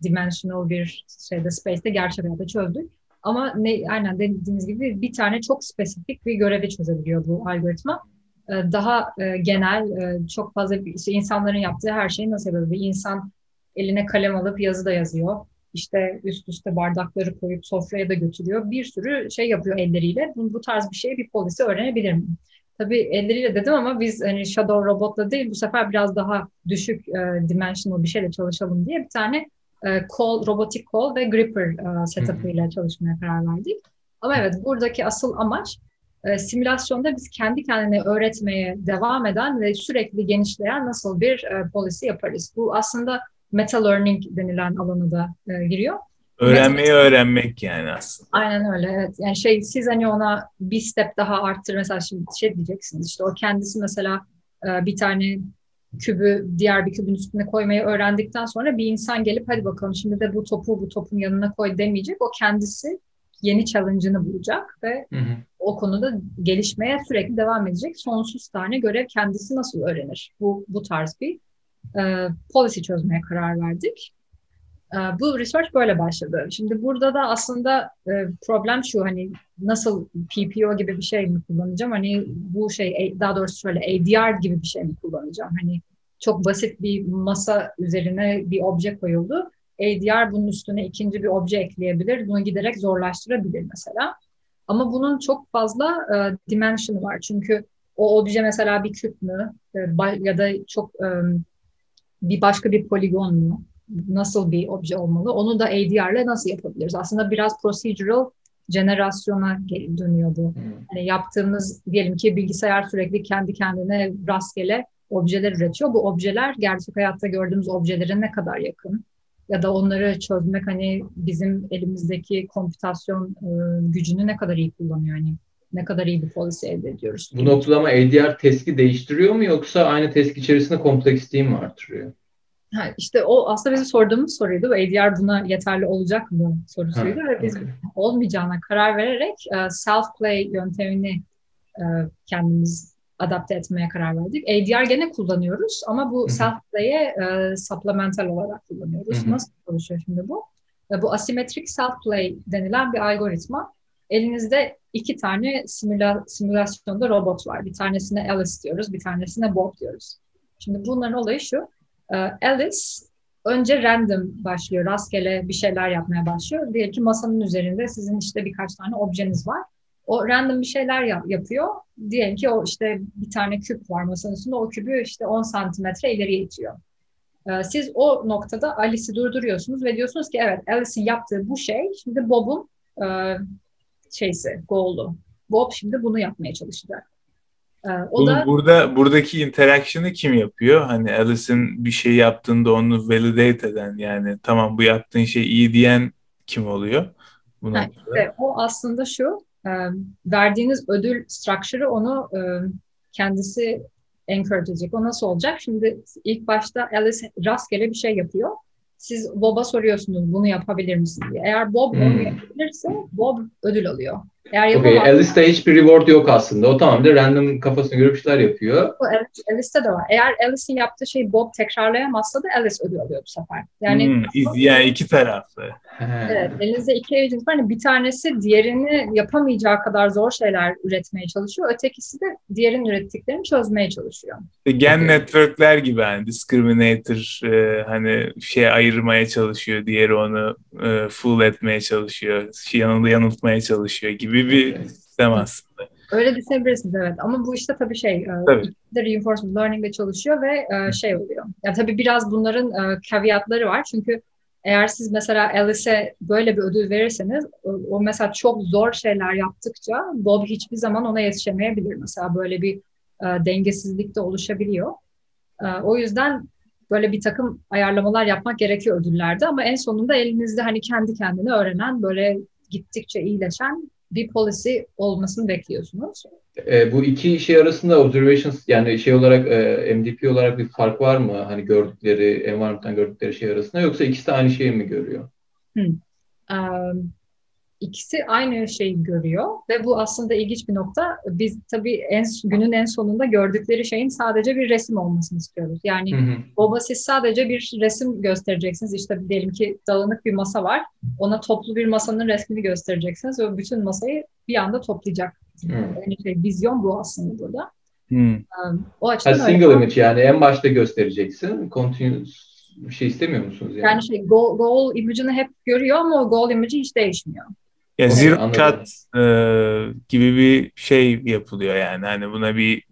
dimensional bir şeyde, space'de gerçek hayatta çözdük. Ama aynen dediğiniz gibi bir tane çok spesifik bir görevi çözebiliyor bu algoritma. Daha genel, çok fazla işte insanların yaptığı her şeyi nasıl yapıyor? Bir insan eline kalem alıp yazı da yazıyor. İşte üst üste bardakları koyup sofraya da götürüyor. Bir sürü şey yapıyor elleriyle. Bu tarz bir şeyi bir polisi öğrenebilir mi? Tabii elleriyle dedim ama biz hani Shadow Robot'la değil, bu sefer biraz daha düşük dimensional bir şeyle çalışalım diye bir tane robotik call ve gripper setup'ı ile çalışmaya karar verdik. Ama evet, buradaki asıl amaç simülasyonda biz kendi kendine öğretmeye devam eden ve sürekli genişleyen nasıl bir policy yaparız. Bu aslında meta learning denilen alana da giriyor. Öğrenmeyi öğrenmek yani aslında. Aynen öyle. Evet. Yani siz hani ona bir step daha arttır. Mesela şimdi şey diyeceksiniz, işte o kendisi mesela bir tane kübü diğer bir kübün üstüne koymayı öğrendikten sonra bir insan gelip hadi bakalım şimdi de bu topu bu topun yanına koy demeyecek. O kendisi yeni challenge'ını bulacak ve o konuda gelişmeye sürekli devam edecek. Sonsuz tane görev kendisi nasıl öğrenir? Bu tarz bir policy çözmeye karar verdik. Bu research böyle başladı. Şimdi burada da aslında problem şu, hani nasıl PPO gibi bir şey mi kullanacağım? Hani bu şey, daha doğrusu şöyle ADR gibi bir şey mi kullanacağım? Hani çok basit bir masa üzerine bir obje koyuldu. ADR bunun üstüne ikinci bir obje ekleyebilir. Bunu giderek zorlaştırabilir mesela. Ama bunun çok fazla dimension'ı var. Çünkü o obje mesela bir küp mü? Ya da çok bir başka bir poligon mu? Nasıl bir obje olmalı? Onu da ADR'le nasıl yapabiliriz? Aslında biraz procedural generasyona dönüyor bu. Yani yaptığımız, diyelim ki bilgisayar sürekli kendi kendine rastgele objeler üretiyor. Bu objeler gerçek hayatta gördüğümüz objelere ne kadar yakın? Ya da onları çözmek hani bizim elimizdeki komputasyon gücünü ne kadar iyi kullanıyor? Yani Ne kadar iyi bir policy elde ediyoruz. Bu noktada ama ADR task'i değiştiriyor mu yoksa aynı task içerisinde kompleksliği mi artırıyor? Ha, işte o aslında bizim sorduğumuz soruydu. ADR buna yeterli olacak mı sorusuydu. Ha, ve biz okay. olmayacağına karar vererek self-play yöntemini kendimiz adapte etmeye karar verdik. ADR gene kullanıyoruz ama bu self-play'e supplemental olarak kullanıyoruz. Hı-hı. Nasıl çalışıyor şimdi bu? Bu asimetrik self-play denilen bir algoritma. Elinizde iki tane simülasyonda robot var. Bir tanesine Alice diyoruz, bir tanesine Bob diyoruz. Şimdi bunların olayı şu. Alice önce random başlıyor. Rastgele bir şeyler yapmaya başlıyor. Diyelim ki masanın üzerinde sizin işte birkaç tane objeniz var. O random bir şeyler yapıyor. Diyelim ki o işte bir tane küp var masanın üstünde. O kübü işte 10 santimetre ileriye itiyor. Siz o noktada Alice'i durduruyorsunuz ve diyorsunuz ki evet Alice'in yaptığı bu şey şimdi Bob'un goal'u. Bob şimdi bunu yapmaya çalışacak. Buradaki interaction'ı kim yapıyor? Hani Alice'in bir şey yaptığında onu validate eden, yani tamam bu yaptığın şey iyi diyen kim oluyor? İşte, o aslında şu, verdiğiniz ödül structure'ı onu kendisi encourage edecek. O nasıl olacak? Şimdi ilk başta Alice rastgele bir şey yapıyor. Siz Bob'a soruyorsunuz bunu yapabilir misin diye. Eğer Bob onu yapabilirse Bob ödül alıyor. Eğer Alice'de hiçbir reward yok aslında. O tamamen random kafasına göre bir şeyler yapıyor. Alice'de de var. Eğer Alice'in yaptığı şeyi Bob tekrarlayamazsa da Alice ödül alıyor bu sefer. Yani iki taraflı. Evet, elinizde iki agent var. Yani bir tanesi diğerini yapamayacağı kadar zor şeyler üretmeye çalışıyor. Ötekisi de diğerinin ürettiklerini çözmeye çalışıyor. Gen networkler gibi hani discriminator hani şey ayırmaya çalışıyor. Diğeri onu fool etmeye çalışıyor. Yanıltmaya çalışıyor gibi. Bir sistem aslında. Öyle düşünebilirsiniz evet ama bu işte tabii reinforcement learning'de çalışıyor ve şey oluyor. Ya tabii biraz bunların caveat'ları var çünkü eğer siz mesela Alice'e böyle bir ödül verirseniz o mesela çok zor şeyler yaptıkça Bob hiçbir zaman ona yetişemeyebilir. Mesela böyle bir dengesizlik de oluşabiliyor. O yüzden böyle bir takım ayarlamalar yapmak gerekiyor ödüllerde ama en sonunda elinizde hani kendi kendine öğrenen böyle gittikçe iyileşen bir policy olmasını bekliyorsunuz. Bu iki şey arasında observations yani şey olarak MDP olarak bir fark var mı? Hani gördükleri, environment'tan gördükleri şey arasında yoksa ikisi de aynı şeyi mi görüyor? İkisi aynı şeyi görüyor ve bu aslında ilginç bir nokta. Biz tabii günün en sonunda gördükleri şeyin sadece bir resim olmasını istiyoruz. Yani Bob'a siz sadece bir resim göstereceksiniz. İşte diyelim ki dağınık bir masa var. Ona toplu bir masanın resmini göstereceksiniz ve bütün masayı bir anda toplayacak. Yani vizyon bu aslında burada. O açıdan single image yani en başta göstereceksin. Continuous. Bir şey istemiyor musunuz? Yani goal image'ını hep görüyor ama o goal image'i hiç değişmiyor. Ya zero shot gibi bir şey yapılıyor yani. Hani buna bir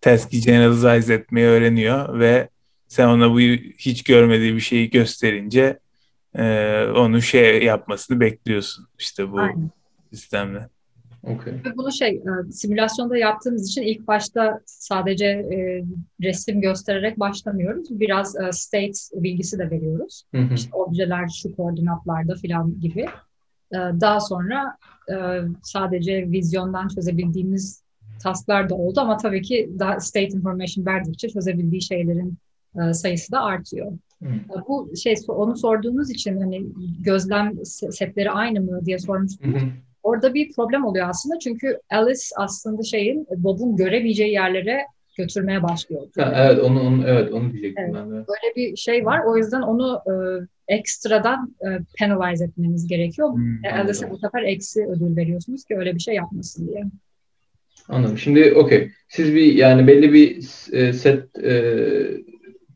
task'i generalize etmeyi öğreniyor ve sen ona bu hiç görmediği bir şeyi gösterince onu şey yapmasını bekliyorsun. İşte bu sistemle. Okay. Bunu simülasyonda yaptığımız için ilk başta sadece resim göstererek başlamıyoruz. Biraz state bilgisi de veriyoruz. İşte objeler şu koordinatlarda falan gibi. Daha sonra sadece vizyondan çözebildiğimiz tasklar da oldu ama tabii ki daha state information verdikçe çözebildiği şeylerin sayısı da artıyor. Bu onu sorduğunuz için hani gözlem setleri aynı mı diye sormuştunuz. Orada bir problem oluyor aslında çünkü Alice aslında Bob'un göremeyeceği yerlere götürmeye başlıyor. Evet, onu diyecektim ben de. Böyle bir şey var. O yüzden onu ekstradan penalize etmeniz gerekiyor. Alice'e bu sefer eksi ödül veriyorsunuz ki öyle bir şey yapmasın diye. Anladım. Şimdi siz belli bir set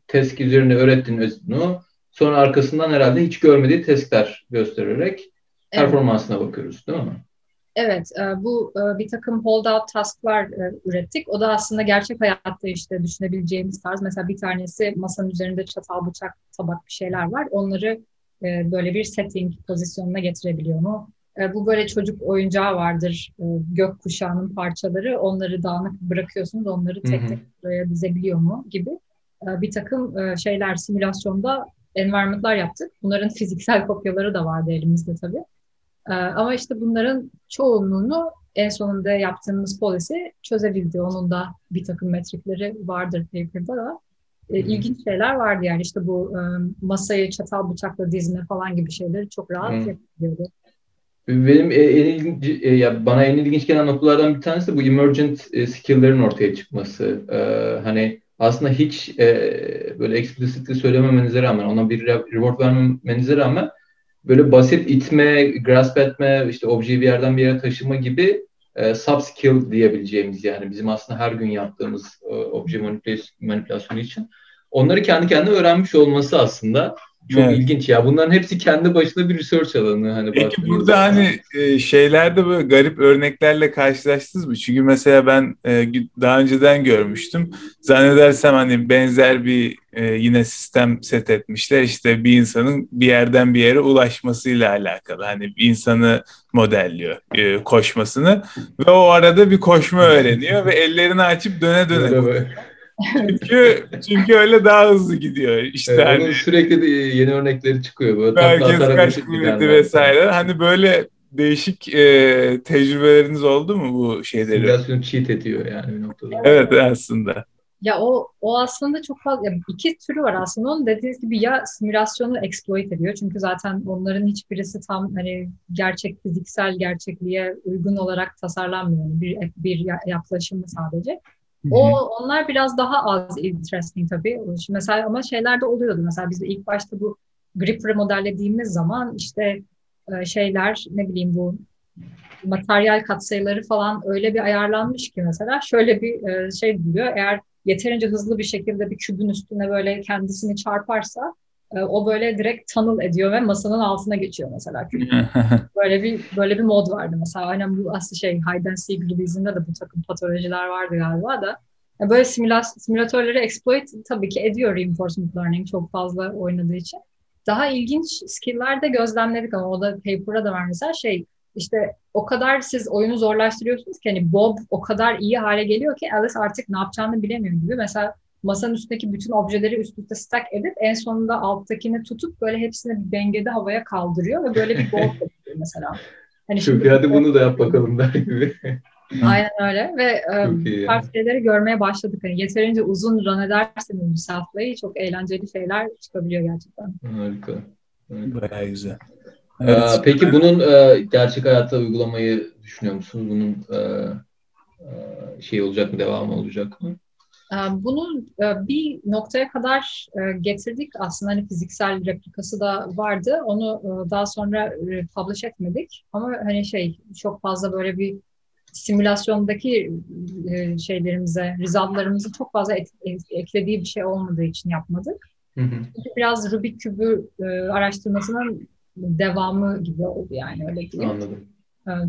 task üzerine öğrettiniz bunu. Sonra arkasından herhalde hiç görmediği task'ler göstererek performansına bakıyoruz değil mi? Evet, bu bir takım holdout task'lar ürettik. O da aslında gerçek hayatta işte düşünebileceğimiz tarz. Mesela bir tanesi masanın üzerinde çatal, bıçak, tabak bir şeyler var. Onları böyle bir setting pozisyonuna getirebiliyor mu? Bu böyle çocuk oyuncağı vardır. Gökkuşağının parçaları. Onları dağınık bırakıyorsunuz. Onları tek tek buraya dizebiliyor mu? Gibi bir takım simülasyonda environment'lar yaptık. Bunların fiziksel kopyaları da vardı elimizde tabii. Ama bunların çoğunluğunu en sonunda yaptığımız policy çözebildi. Onun da bir takım metrikleri vardır paper'da da. İlginç şeyler vardı yani, işte bu masayı çatal bıçakla dizme falan gibi şeyleri çok rahat yapabiliyordu. Benim bana en ilginç gelen noktalardan bir tanesi bu emergent skill'lerin ortaya çıkması. Hani aslında hiç böyle explicitly söylememenize rağmen, ona bir reward vermemenize rağmen böyle basit itme, grasp etme, işte objeyi bir yerden bir yere taşıma gibi subskill diyebileceğimiz, yani bizim aslında her gün yaptığımız obje manipülasyonu için onları kendi kendine öğrenmiş olması aslında çok ilginç ya. Bunların hepsi kendi başına bir research alanı. Hani peki burada hani şeylerde böyle garip örneklerle karşılaştınız mı? Çünkü mesela ben daha önceden görmüştüm. Zannedersem hani benzer bir yine sistem set etmişler. İşte bir insanın bir yerden bir yere ulaşmasıyla alakalı. Hani bir insanı modelliyor, koşmasını ve o arada bir koşma öğreniyor ve ellerini açıp döne döne böyle. Çünkü öyle daha hızlı gidiyor. İşte evet, hani sürekli de yeni örnekleri çıkıyor böyle. Merkez kaç kuvveti vesaire. Hani böyle değişik tecrübeleriniz oldu mu bu şeyleri? Simülasyon cheat ediyor yani bir noktada. Evet aslında. Ya o aslında çok fazla iki türü var aslında. Onun dediğiniz gibi ya simülasyonu exploit ediyor. Çünkü zaten onların hiçbirisi tam hani gerçek fiziksel gerçekliğe uygun olarak tasarlanmıyor. Bir yaklaşımı sadece. Onlar biraz daha az interesting tabii. Mesela ama şeyler de oluyordu. Mesela biz de ilk başta bu gripper modellediğimiz zaman işte şeyler, ne bileyim, bu materyal katsayıları falan öyle bir ayarlanmış ki mesela şöyle bir şey diyor. Eğer yeterince hızlı bir şekilde bir kübün üstüne böyle kendisini çarparsa o böyle direkt tunnel ediyor ve masanın altına geçiyor mesela. Böyle bir mod vardı mesela. Aynen bu aslında şey Hide and Seek gibi izinde de bu takım patolojiler vardı galiba da. Yani böyle simülatörleri exploit tabii ki ediyor reinforcement learning çok fazla oynadığı için. Daha ilginç skill'ler de gözlemledik ama o da paper'a da var mesela şey. İşte o kadar siz oyunu zorlaştırıyorsunuz ki hani Bob o kadar iyi hale geliyor ki Alice artık ne yapacağını bilemiyor gibi. Mesela masanın üstündeki bütün objeleri üst üste stack edip en sonunda alttakini tutup böyle hepsini bir dengede havaya kaldırıyor ve böyle bir gol yapıyor mesela. Hani şimdi hadi bunu da yap bakalım der gibi. Aynen öyle ve partileri görmeye başladık. Yani yeterince uzun run ederseniz misafirliği çok eğlenceli şeyler çıkabiliyor gerçekten. Harika. Bayağı güzel. Evet. Peki bunun gerçek hayata uygulamayı düşünüyor musunuz? Bunun şey olacak mı, devamı olacak mı? Bunu bir noktaya kadar getirdik. Aslında hani fiziksel replikası da vardı. Onu daha sonra publish etmedik. Ama hani şey çok fazla böyle bir simülasyondaki şeylerimize, resultlarımızı çok fazla eklediği bir şey olmadığı için yapmadık. Biraz Rubik kübü araştırmasının devamı gibi oldu yani, öyle diyeyim. Anladım.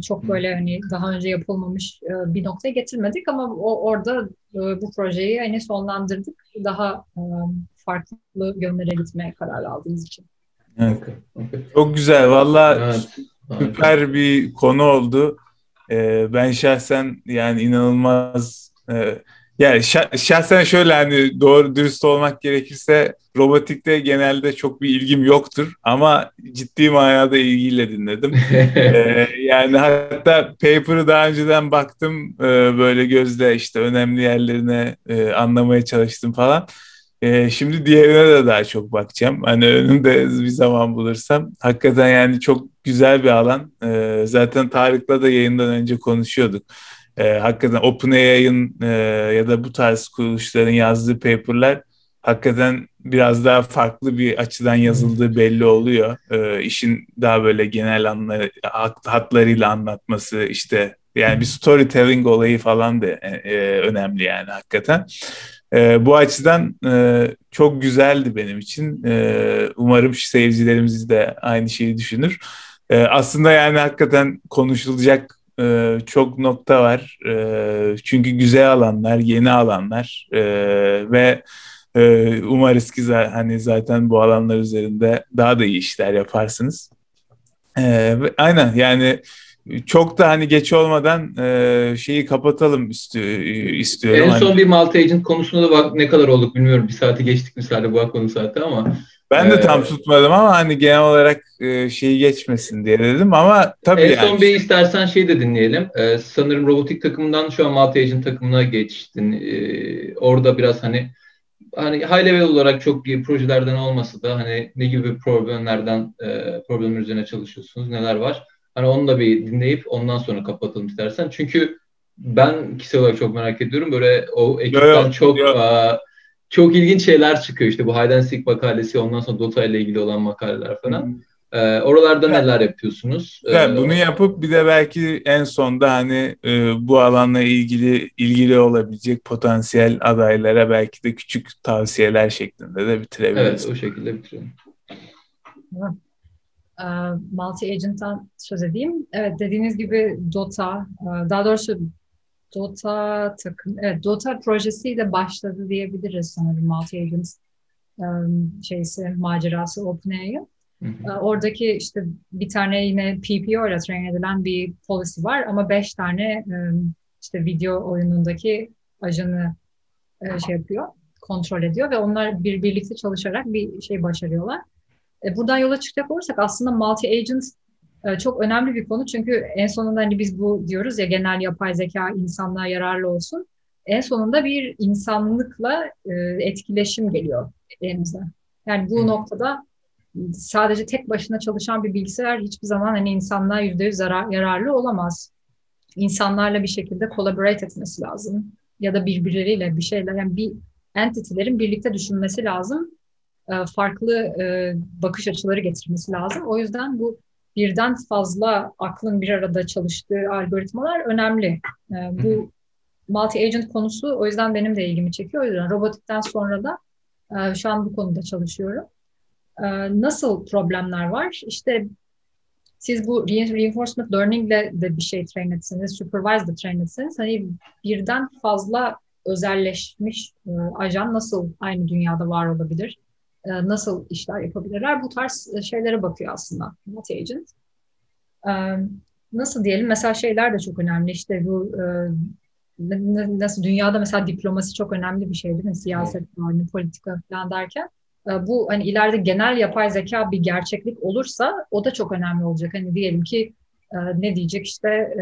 Çok böyle hani daha önce yapılmamış bir noktaya getirmedik ama orada bu projeyi hani sonlandırdık. Daha farklı yönlere gitmeye karar aldığımız için. Evet. Çok güzel. Vallahi süper bir konu oldu. Ben şahsen yani inanılmaz yani şahsen şöyle hani doğru dürüst olmak gerekirse robotikte genelde çok bir ilgim yoktur ama ciddi manada ilgiyle dinledim. Yani hatta paper'ı daha önceden baktım böyle gözle işte önemli yerlerine anlamaya çalıştım falan. Şimdi diğerine de daha çok bakacağım. Hani önümde bir zaman bulursam. Hakikaten yani çok güzel bir alan. Zaten Tarık'la da yayından önce konuşuyorduk. Hakikaten OpenAI'ın ya da bu tarz kuruluşların yazdığı paper'lar hakikaten biraz daha farklı bir açıdan yazıldığı belli oluyor. İşin daha böyle genel hatlarıyla anlatması işte yani bir storytelling olayı falan da önemli yani hakikaten. Bu açıdan çok güzeldi benim için. Umarım seyircilerimiz de aynı şeyi düşünür. Aslında yani hakikaten konuşulacak çok nokta var. Çünkü güzel alanlar, yeni alanlar ve umarız ki hani zaten bu alanlar üzerinde daha da iyi işler yaparsınız. Aynen yani çok da hani geç olmadan şeyi kapatalım istiyorum. En son bir multi-agent konusunda da ne kadar olduk bilmiyorum. Bir saati geçtik misali bu konu saati ama Ben de tam tutmadım ama hani genel olarak şeyi geçmesin diye dedim ama tabii en son yani. Bir istersen şey de dinleyelim. Sanırım robotik takımından şu an multi-agent takımına geçtin. Orada biraz hani high level olarak çok projelerden olmasa da hani ne gibi problemler üzerine çalışıyorsunuz, neler var? Hani onu da bir dinleyip ondan sonra kapatalım istersen. Çünkü ben kişisel olarak çok merak ediyorum. Böyle o ekipten çok ilginç şeyler çıkıyor. İşte bu Hide and Seek makalesi, ondan sonra Dota ile ilgili olan makaleler falan. Oralarda neler yapıyorsunuz? Bunu yapıp bir de belki en sonda hani bu alanla ilgili olabilecek potansiyel adaylara belki de küçük tavsiyeler şeklinde de bitirebiliriz. Evet, o şekilde bitirelim. Tamam. Multi-agent'tan söz edeyim. Evet, dediğiniz gibi Dota, daha doğrusu Dota takım, evet Dota projesiyle başladı diyebiliriz sanırım multi-agent macerası OpenAI'nin. Oradaki işte bir tane yine PPO ile train edilen bir policy var ama 5 tane işte video oyunundaki ajanı şey yapıyor, kontrol ediyor ve onlar birlikte çalışarak bir şey başarıyorlar. Buradan yola çıkacak olursak aslında multi-agent çok önemli bir konu. Çünkü en sonunda hani biz bu diyoruz ya genel yapay zeka insanlığa yararlı olsun. En sonunda bir insanlıkla etkileşim geliyor elimize. Yani bu noktada sadece tek başına çalışan bir bilgisayar hiçbir zaman hani insanlığa %100 yararlı olamaz. İnsanlarla bir şekilde collaborate etmesi lazım. Ya da birbirleriyle bir şeyler, yani bir entity'lerin birlikte düşünmesi lazım. Farklı bakış açıları getirmesi lazım. O yüzden bu birden fazla aklın bir arada çalıştığı algoritmalar önemli. Bu multi-agent konusu o yüzden benim de ilgimi çekiyor. O yüzden robotikten sonra da şu an bu konuda çalışıyorum. Nasıl problemler var? İşte siz bu reinforcement learning ile de bir şey train etsiniz, supervised de train etsiniz. Hani birden fazla özelleşmiş ajan nasıl aynı dünyada var olabilir? Nasıl işler yapabilirler? Bu tarz şeylere bakıyor aslında multi-agent. Nasıl diyelim? Mesela şeyler de çok önemli. İşte bu nasıl dünyada mesela diplomasi çok önemli bir şey değil mi? Siyaset, politika falan derken. Bu hani ileride genel yapay zeka bir gerçeklik olursa o da çok önemli olacak. Hani diyelim ki ne diyecek işte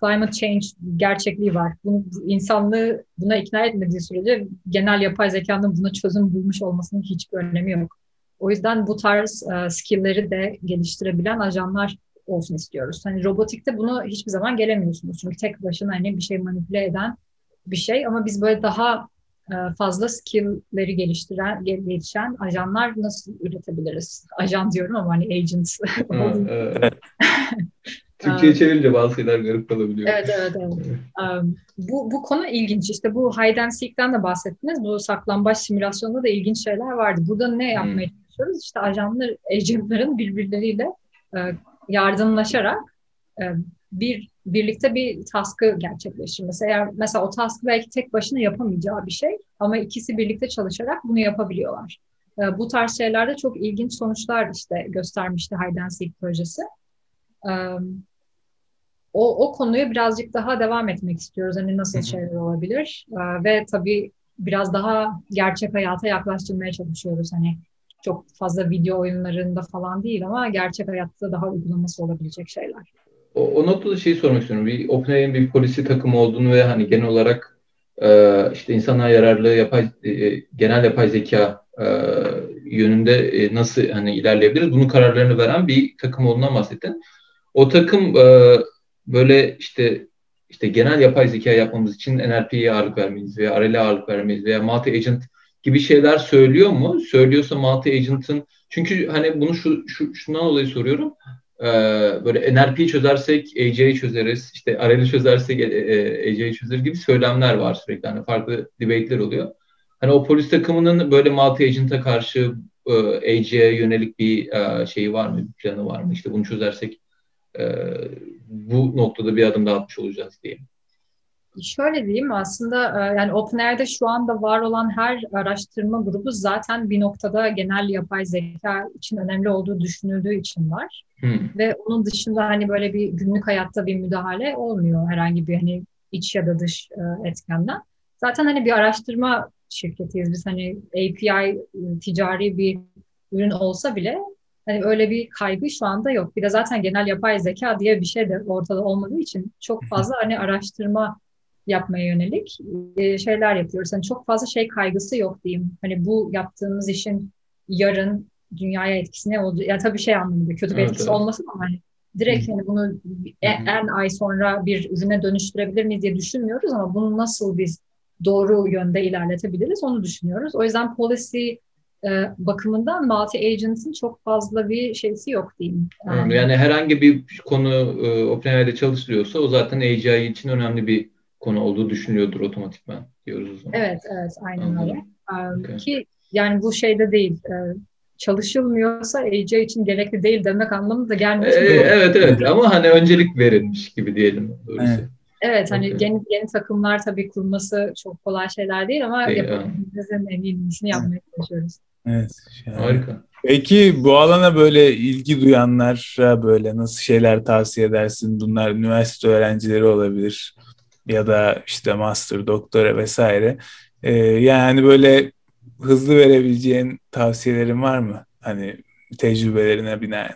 climate change gerçekliği var. Bunu, insanlığı buna ikna etmediği sürece genel yapay zekanın buna çözüm bulmuş olmasının hiçbir önemi yok. O yüzden bu tarz skill'leri de geliştirebilen ajanlar olsun istiyoruz. Hani robotikte bunu hiçbir zaman gelemiyorsunuz. Çünkü tek başına hani bir şey manipüle eden bir şey ama biz böyle daha fazla skill'leri gelişen ajanlar nasıl üretebiliriz? Ajan diyorum ama hani agents. Türkçe'ye çevirince bazı şeyler garip kalabiliyor. Evet. Bu konu ilginç. İşte bu Hide and Seek'ten de bahsettiniz. Bu saklambaç simülasyonunda da ilginç şeyler vardı. Burada ne yapmaya çalışıyoruz? İşte agentların birbirleriyle yardımlaşarak birlikte bir task'ı gerçekleştirmesi. Eğer mesela o task'ı belki tek başına yapamayacağı bir şey ama ikisi birlikte çalışarak bunu yapabiliyorlar. Bu tarz şeylerde çok ilginç sonuçlar işte göstermişti Hide and Seek projesi. O konuya birazcık daha devam etmek istiyoruz. Hani nasıl şeyler olabilir? Ve tabii biraz daha gerçek hayata yaklaştırmaya çalışıyoruz. Hani çok fazla video oyunlarında falan değil ama gerçek hayatta daha uygulaması olabilecek şeyler. O noktada şeyi sormak istiyorum. Bir OpenAI'nin bir polisi takımı olduğunu ve hani genel olarak işte insanlara yararlı genel yapay zeka yönünde nasıl hani ilerleyebiliriz? Bunun kararlarını veren bir takım olduğundan bahsettin. O takım böyle işte genel yapay zeka yapmamız için NLP'ye ağırlık vermeliyiz veya RL'ye ağırlık vermeliyiz veya multi-agent gibi şeyler söylüyor mu? Söylüyorsa multi-agent'ın çünkü hani bunu şundan dolayı soruyorum. Böyle NLP'yi çözersek AJ'yi çözeriz, işte RL'i çözersek AJ'yi çözeriz gibi söylemler var sürekli. Hani farklı debate'ler oluyor. Hani o polis takımının böyle multi-agent'a karşı AJ'ye yönelik bir şeyi var mı? Bir planı var mı? İşte bunu çözersek bu noktada bir adım daha atmış olacağız diye. Şöyle diyeyim aslında yani OpenAI'de şu anda var olan her araştırma grubu zaten bir noktada genel yapay zeka için önemli olduğu düşünüldüğü için var. Ve onun dışında hani böyle bir günlük hayatta bir müdahale olmuyor herhangi bir hani iç ya da dış etkenden. Zaten hani bir araştırma şirketiyiz. Biz hani API ticari bir ürün olsa bile hani öyle bir kaygı şu anda yok. Bir de zaten genel yapay zeka diye bir şey de ortada olmadığı için çok fazla hani araştırma yapmaya yönelik şeyler yapıyoruz. Hani çok fazla şey kaygısı yok diyeyim. Hani bu yaptığımız işin yarın dünyaya etkisi ne olacak? Ya tabii şey anlamında kötü bir etkisi olmasın ama hani direkt hani bunu en ay sonra bir ürüne dönüştürebilir miyiz diye düşünmüyoruz ama bunu nasıl biz doğru yönde ilerletebiliriz onu düşünüyoruz. O yüzden policy bakımından multi-agents'in çok fazla bir şeysi yok diyeyim. Yani herhangi bir konu OpenAI'de çalışılıyorsa o zaten AGI için önemli bir konu olduğu düşünülüyordur otomatikman diyoruz o zaman. Evet, evet, aynen öyle. Okay. Ki yani bu şeyde değil, çalışılmıyorsa AGI için gerekli değil demek anlamında gelmiyor. Evet, evet ama hani öncelik verilmiş gibi diyelim. Evet. Evet, hani okay. yeni takımlar tabii kurması çok kolay şeyler değil ama yapabildiğimizin en iyisini yapmaya çalışıyoruz. Evet. Yani. Harika. Peki bu alana böyle ilgi duyanlara böyle nasıl şeyler tavsiye edersin? Bunlar üniversite öğrencileri olabilir ya da işte master, doktora vesaire. Yani böyle hızlı verebileceğin tavsiyelerin var mı? Hani tecrübelerine binaen.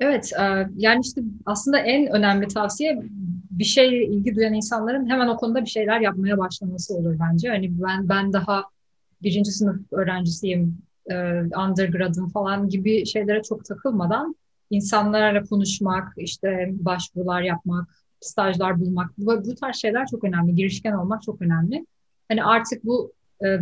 Evet, yani işte aslında en önemli tavsiye bir şeye ilgi duyan insanların hemen o konuda bir şeyler yapmaya başlaması olur bence. Hani ben daha 1. sınıf öğrencisiyim, undergrad'ım falan gibi şeylere çok takılmadan insanlarla konuşmak, işte başvurular yapmak, stajlar bulmak, bu tarz şeyler çok önemli. Girişken olmak çok önemli. Hani artık bu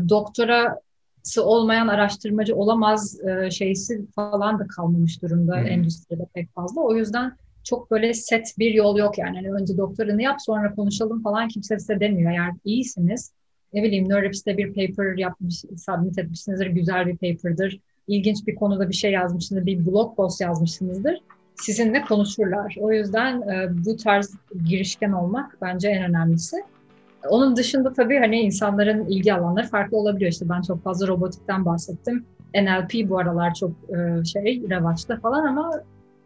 doktorası olmayan araştırmacı olamaz şeysi falan da kalmamış durumda endüstride pek fazla. O yüzden çok böyle set bir yol yok yani. Yani önce doktoranı yap sonra konuşalım falan kimse size demiyor. Eğer iyisiniz, ne bileyim NeurIPS'te bir paper yapmış, submit etmişsinizdir, güzel bir paper'dır. İlginç bir konuda bir şey yazmışsınızdır, bir blog post yazmışsınızdır. Sizinle konuşurlar. O yüzden bu tarz girişken olmak bence en önemlisi. Onun dışında tabii hani insanların ilgi alanları farklı olabiliyor. İşte ben çok fazla robotikten bahsettim. NLP bu aralar çok revaçta falan ama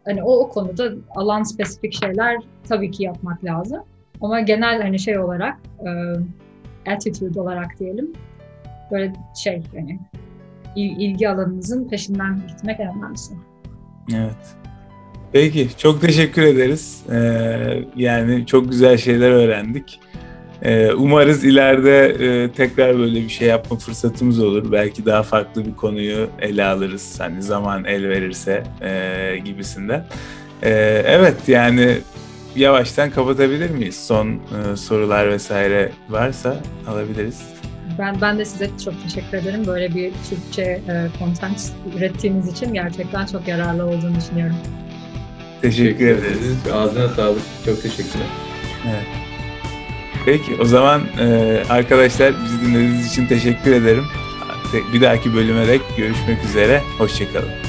hani o konuda alan spesifik şeyler tabii ki yapmak lazım. Ama genel hani şey olarak attitude olarak diyelim böyle şey hani ilgi alanınızın peşinden gitmek en önemlisi. Evet. Peki çok teşekkür ederiz. Yani çok güzel şeyler öğrendik. Umarız ileride tekrar böyle bir şey yapma fırsatımız olur. Belki daha farklı bir konuyu ele alırız. Hani zaman el verirse gibisinden. Evet yani yavaştan kapatabilir miyiz? Son sorular vesaire varsa alabiliriz. Ben de size çok teşekkür ederim. Böyle bir Türkçe content ürettiğiniz için gerçekten çok yararlı olduğunu düşünüyorum. Teşekkür ederiz. Ağzına sağlık. Çok teşekkürler. Evet. Peki o zaman arkadaşlar bizi dinlediğiniz için teşekkür ederim. Bir dahaki bölüme dek görüşmek üzere. Hoşçakalın.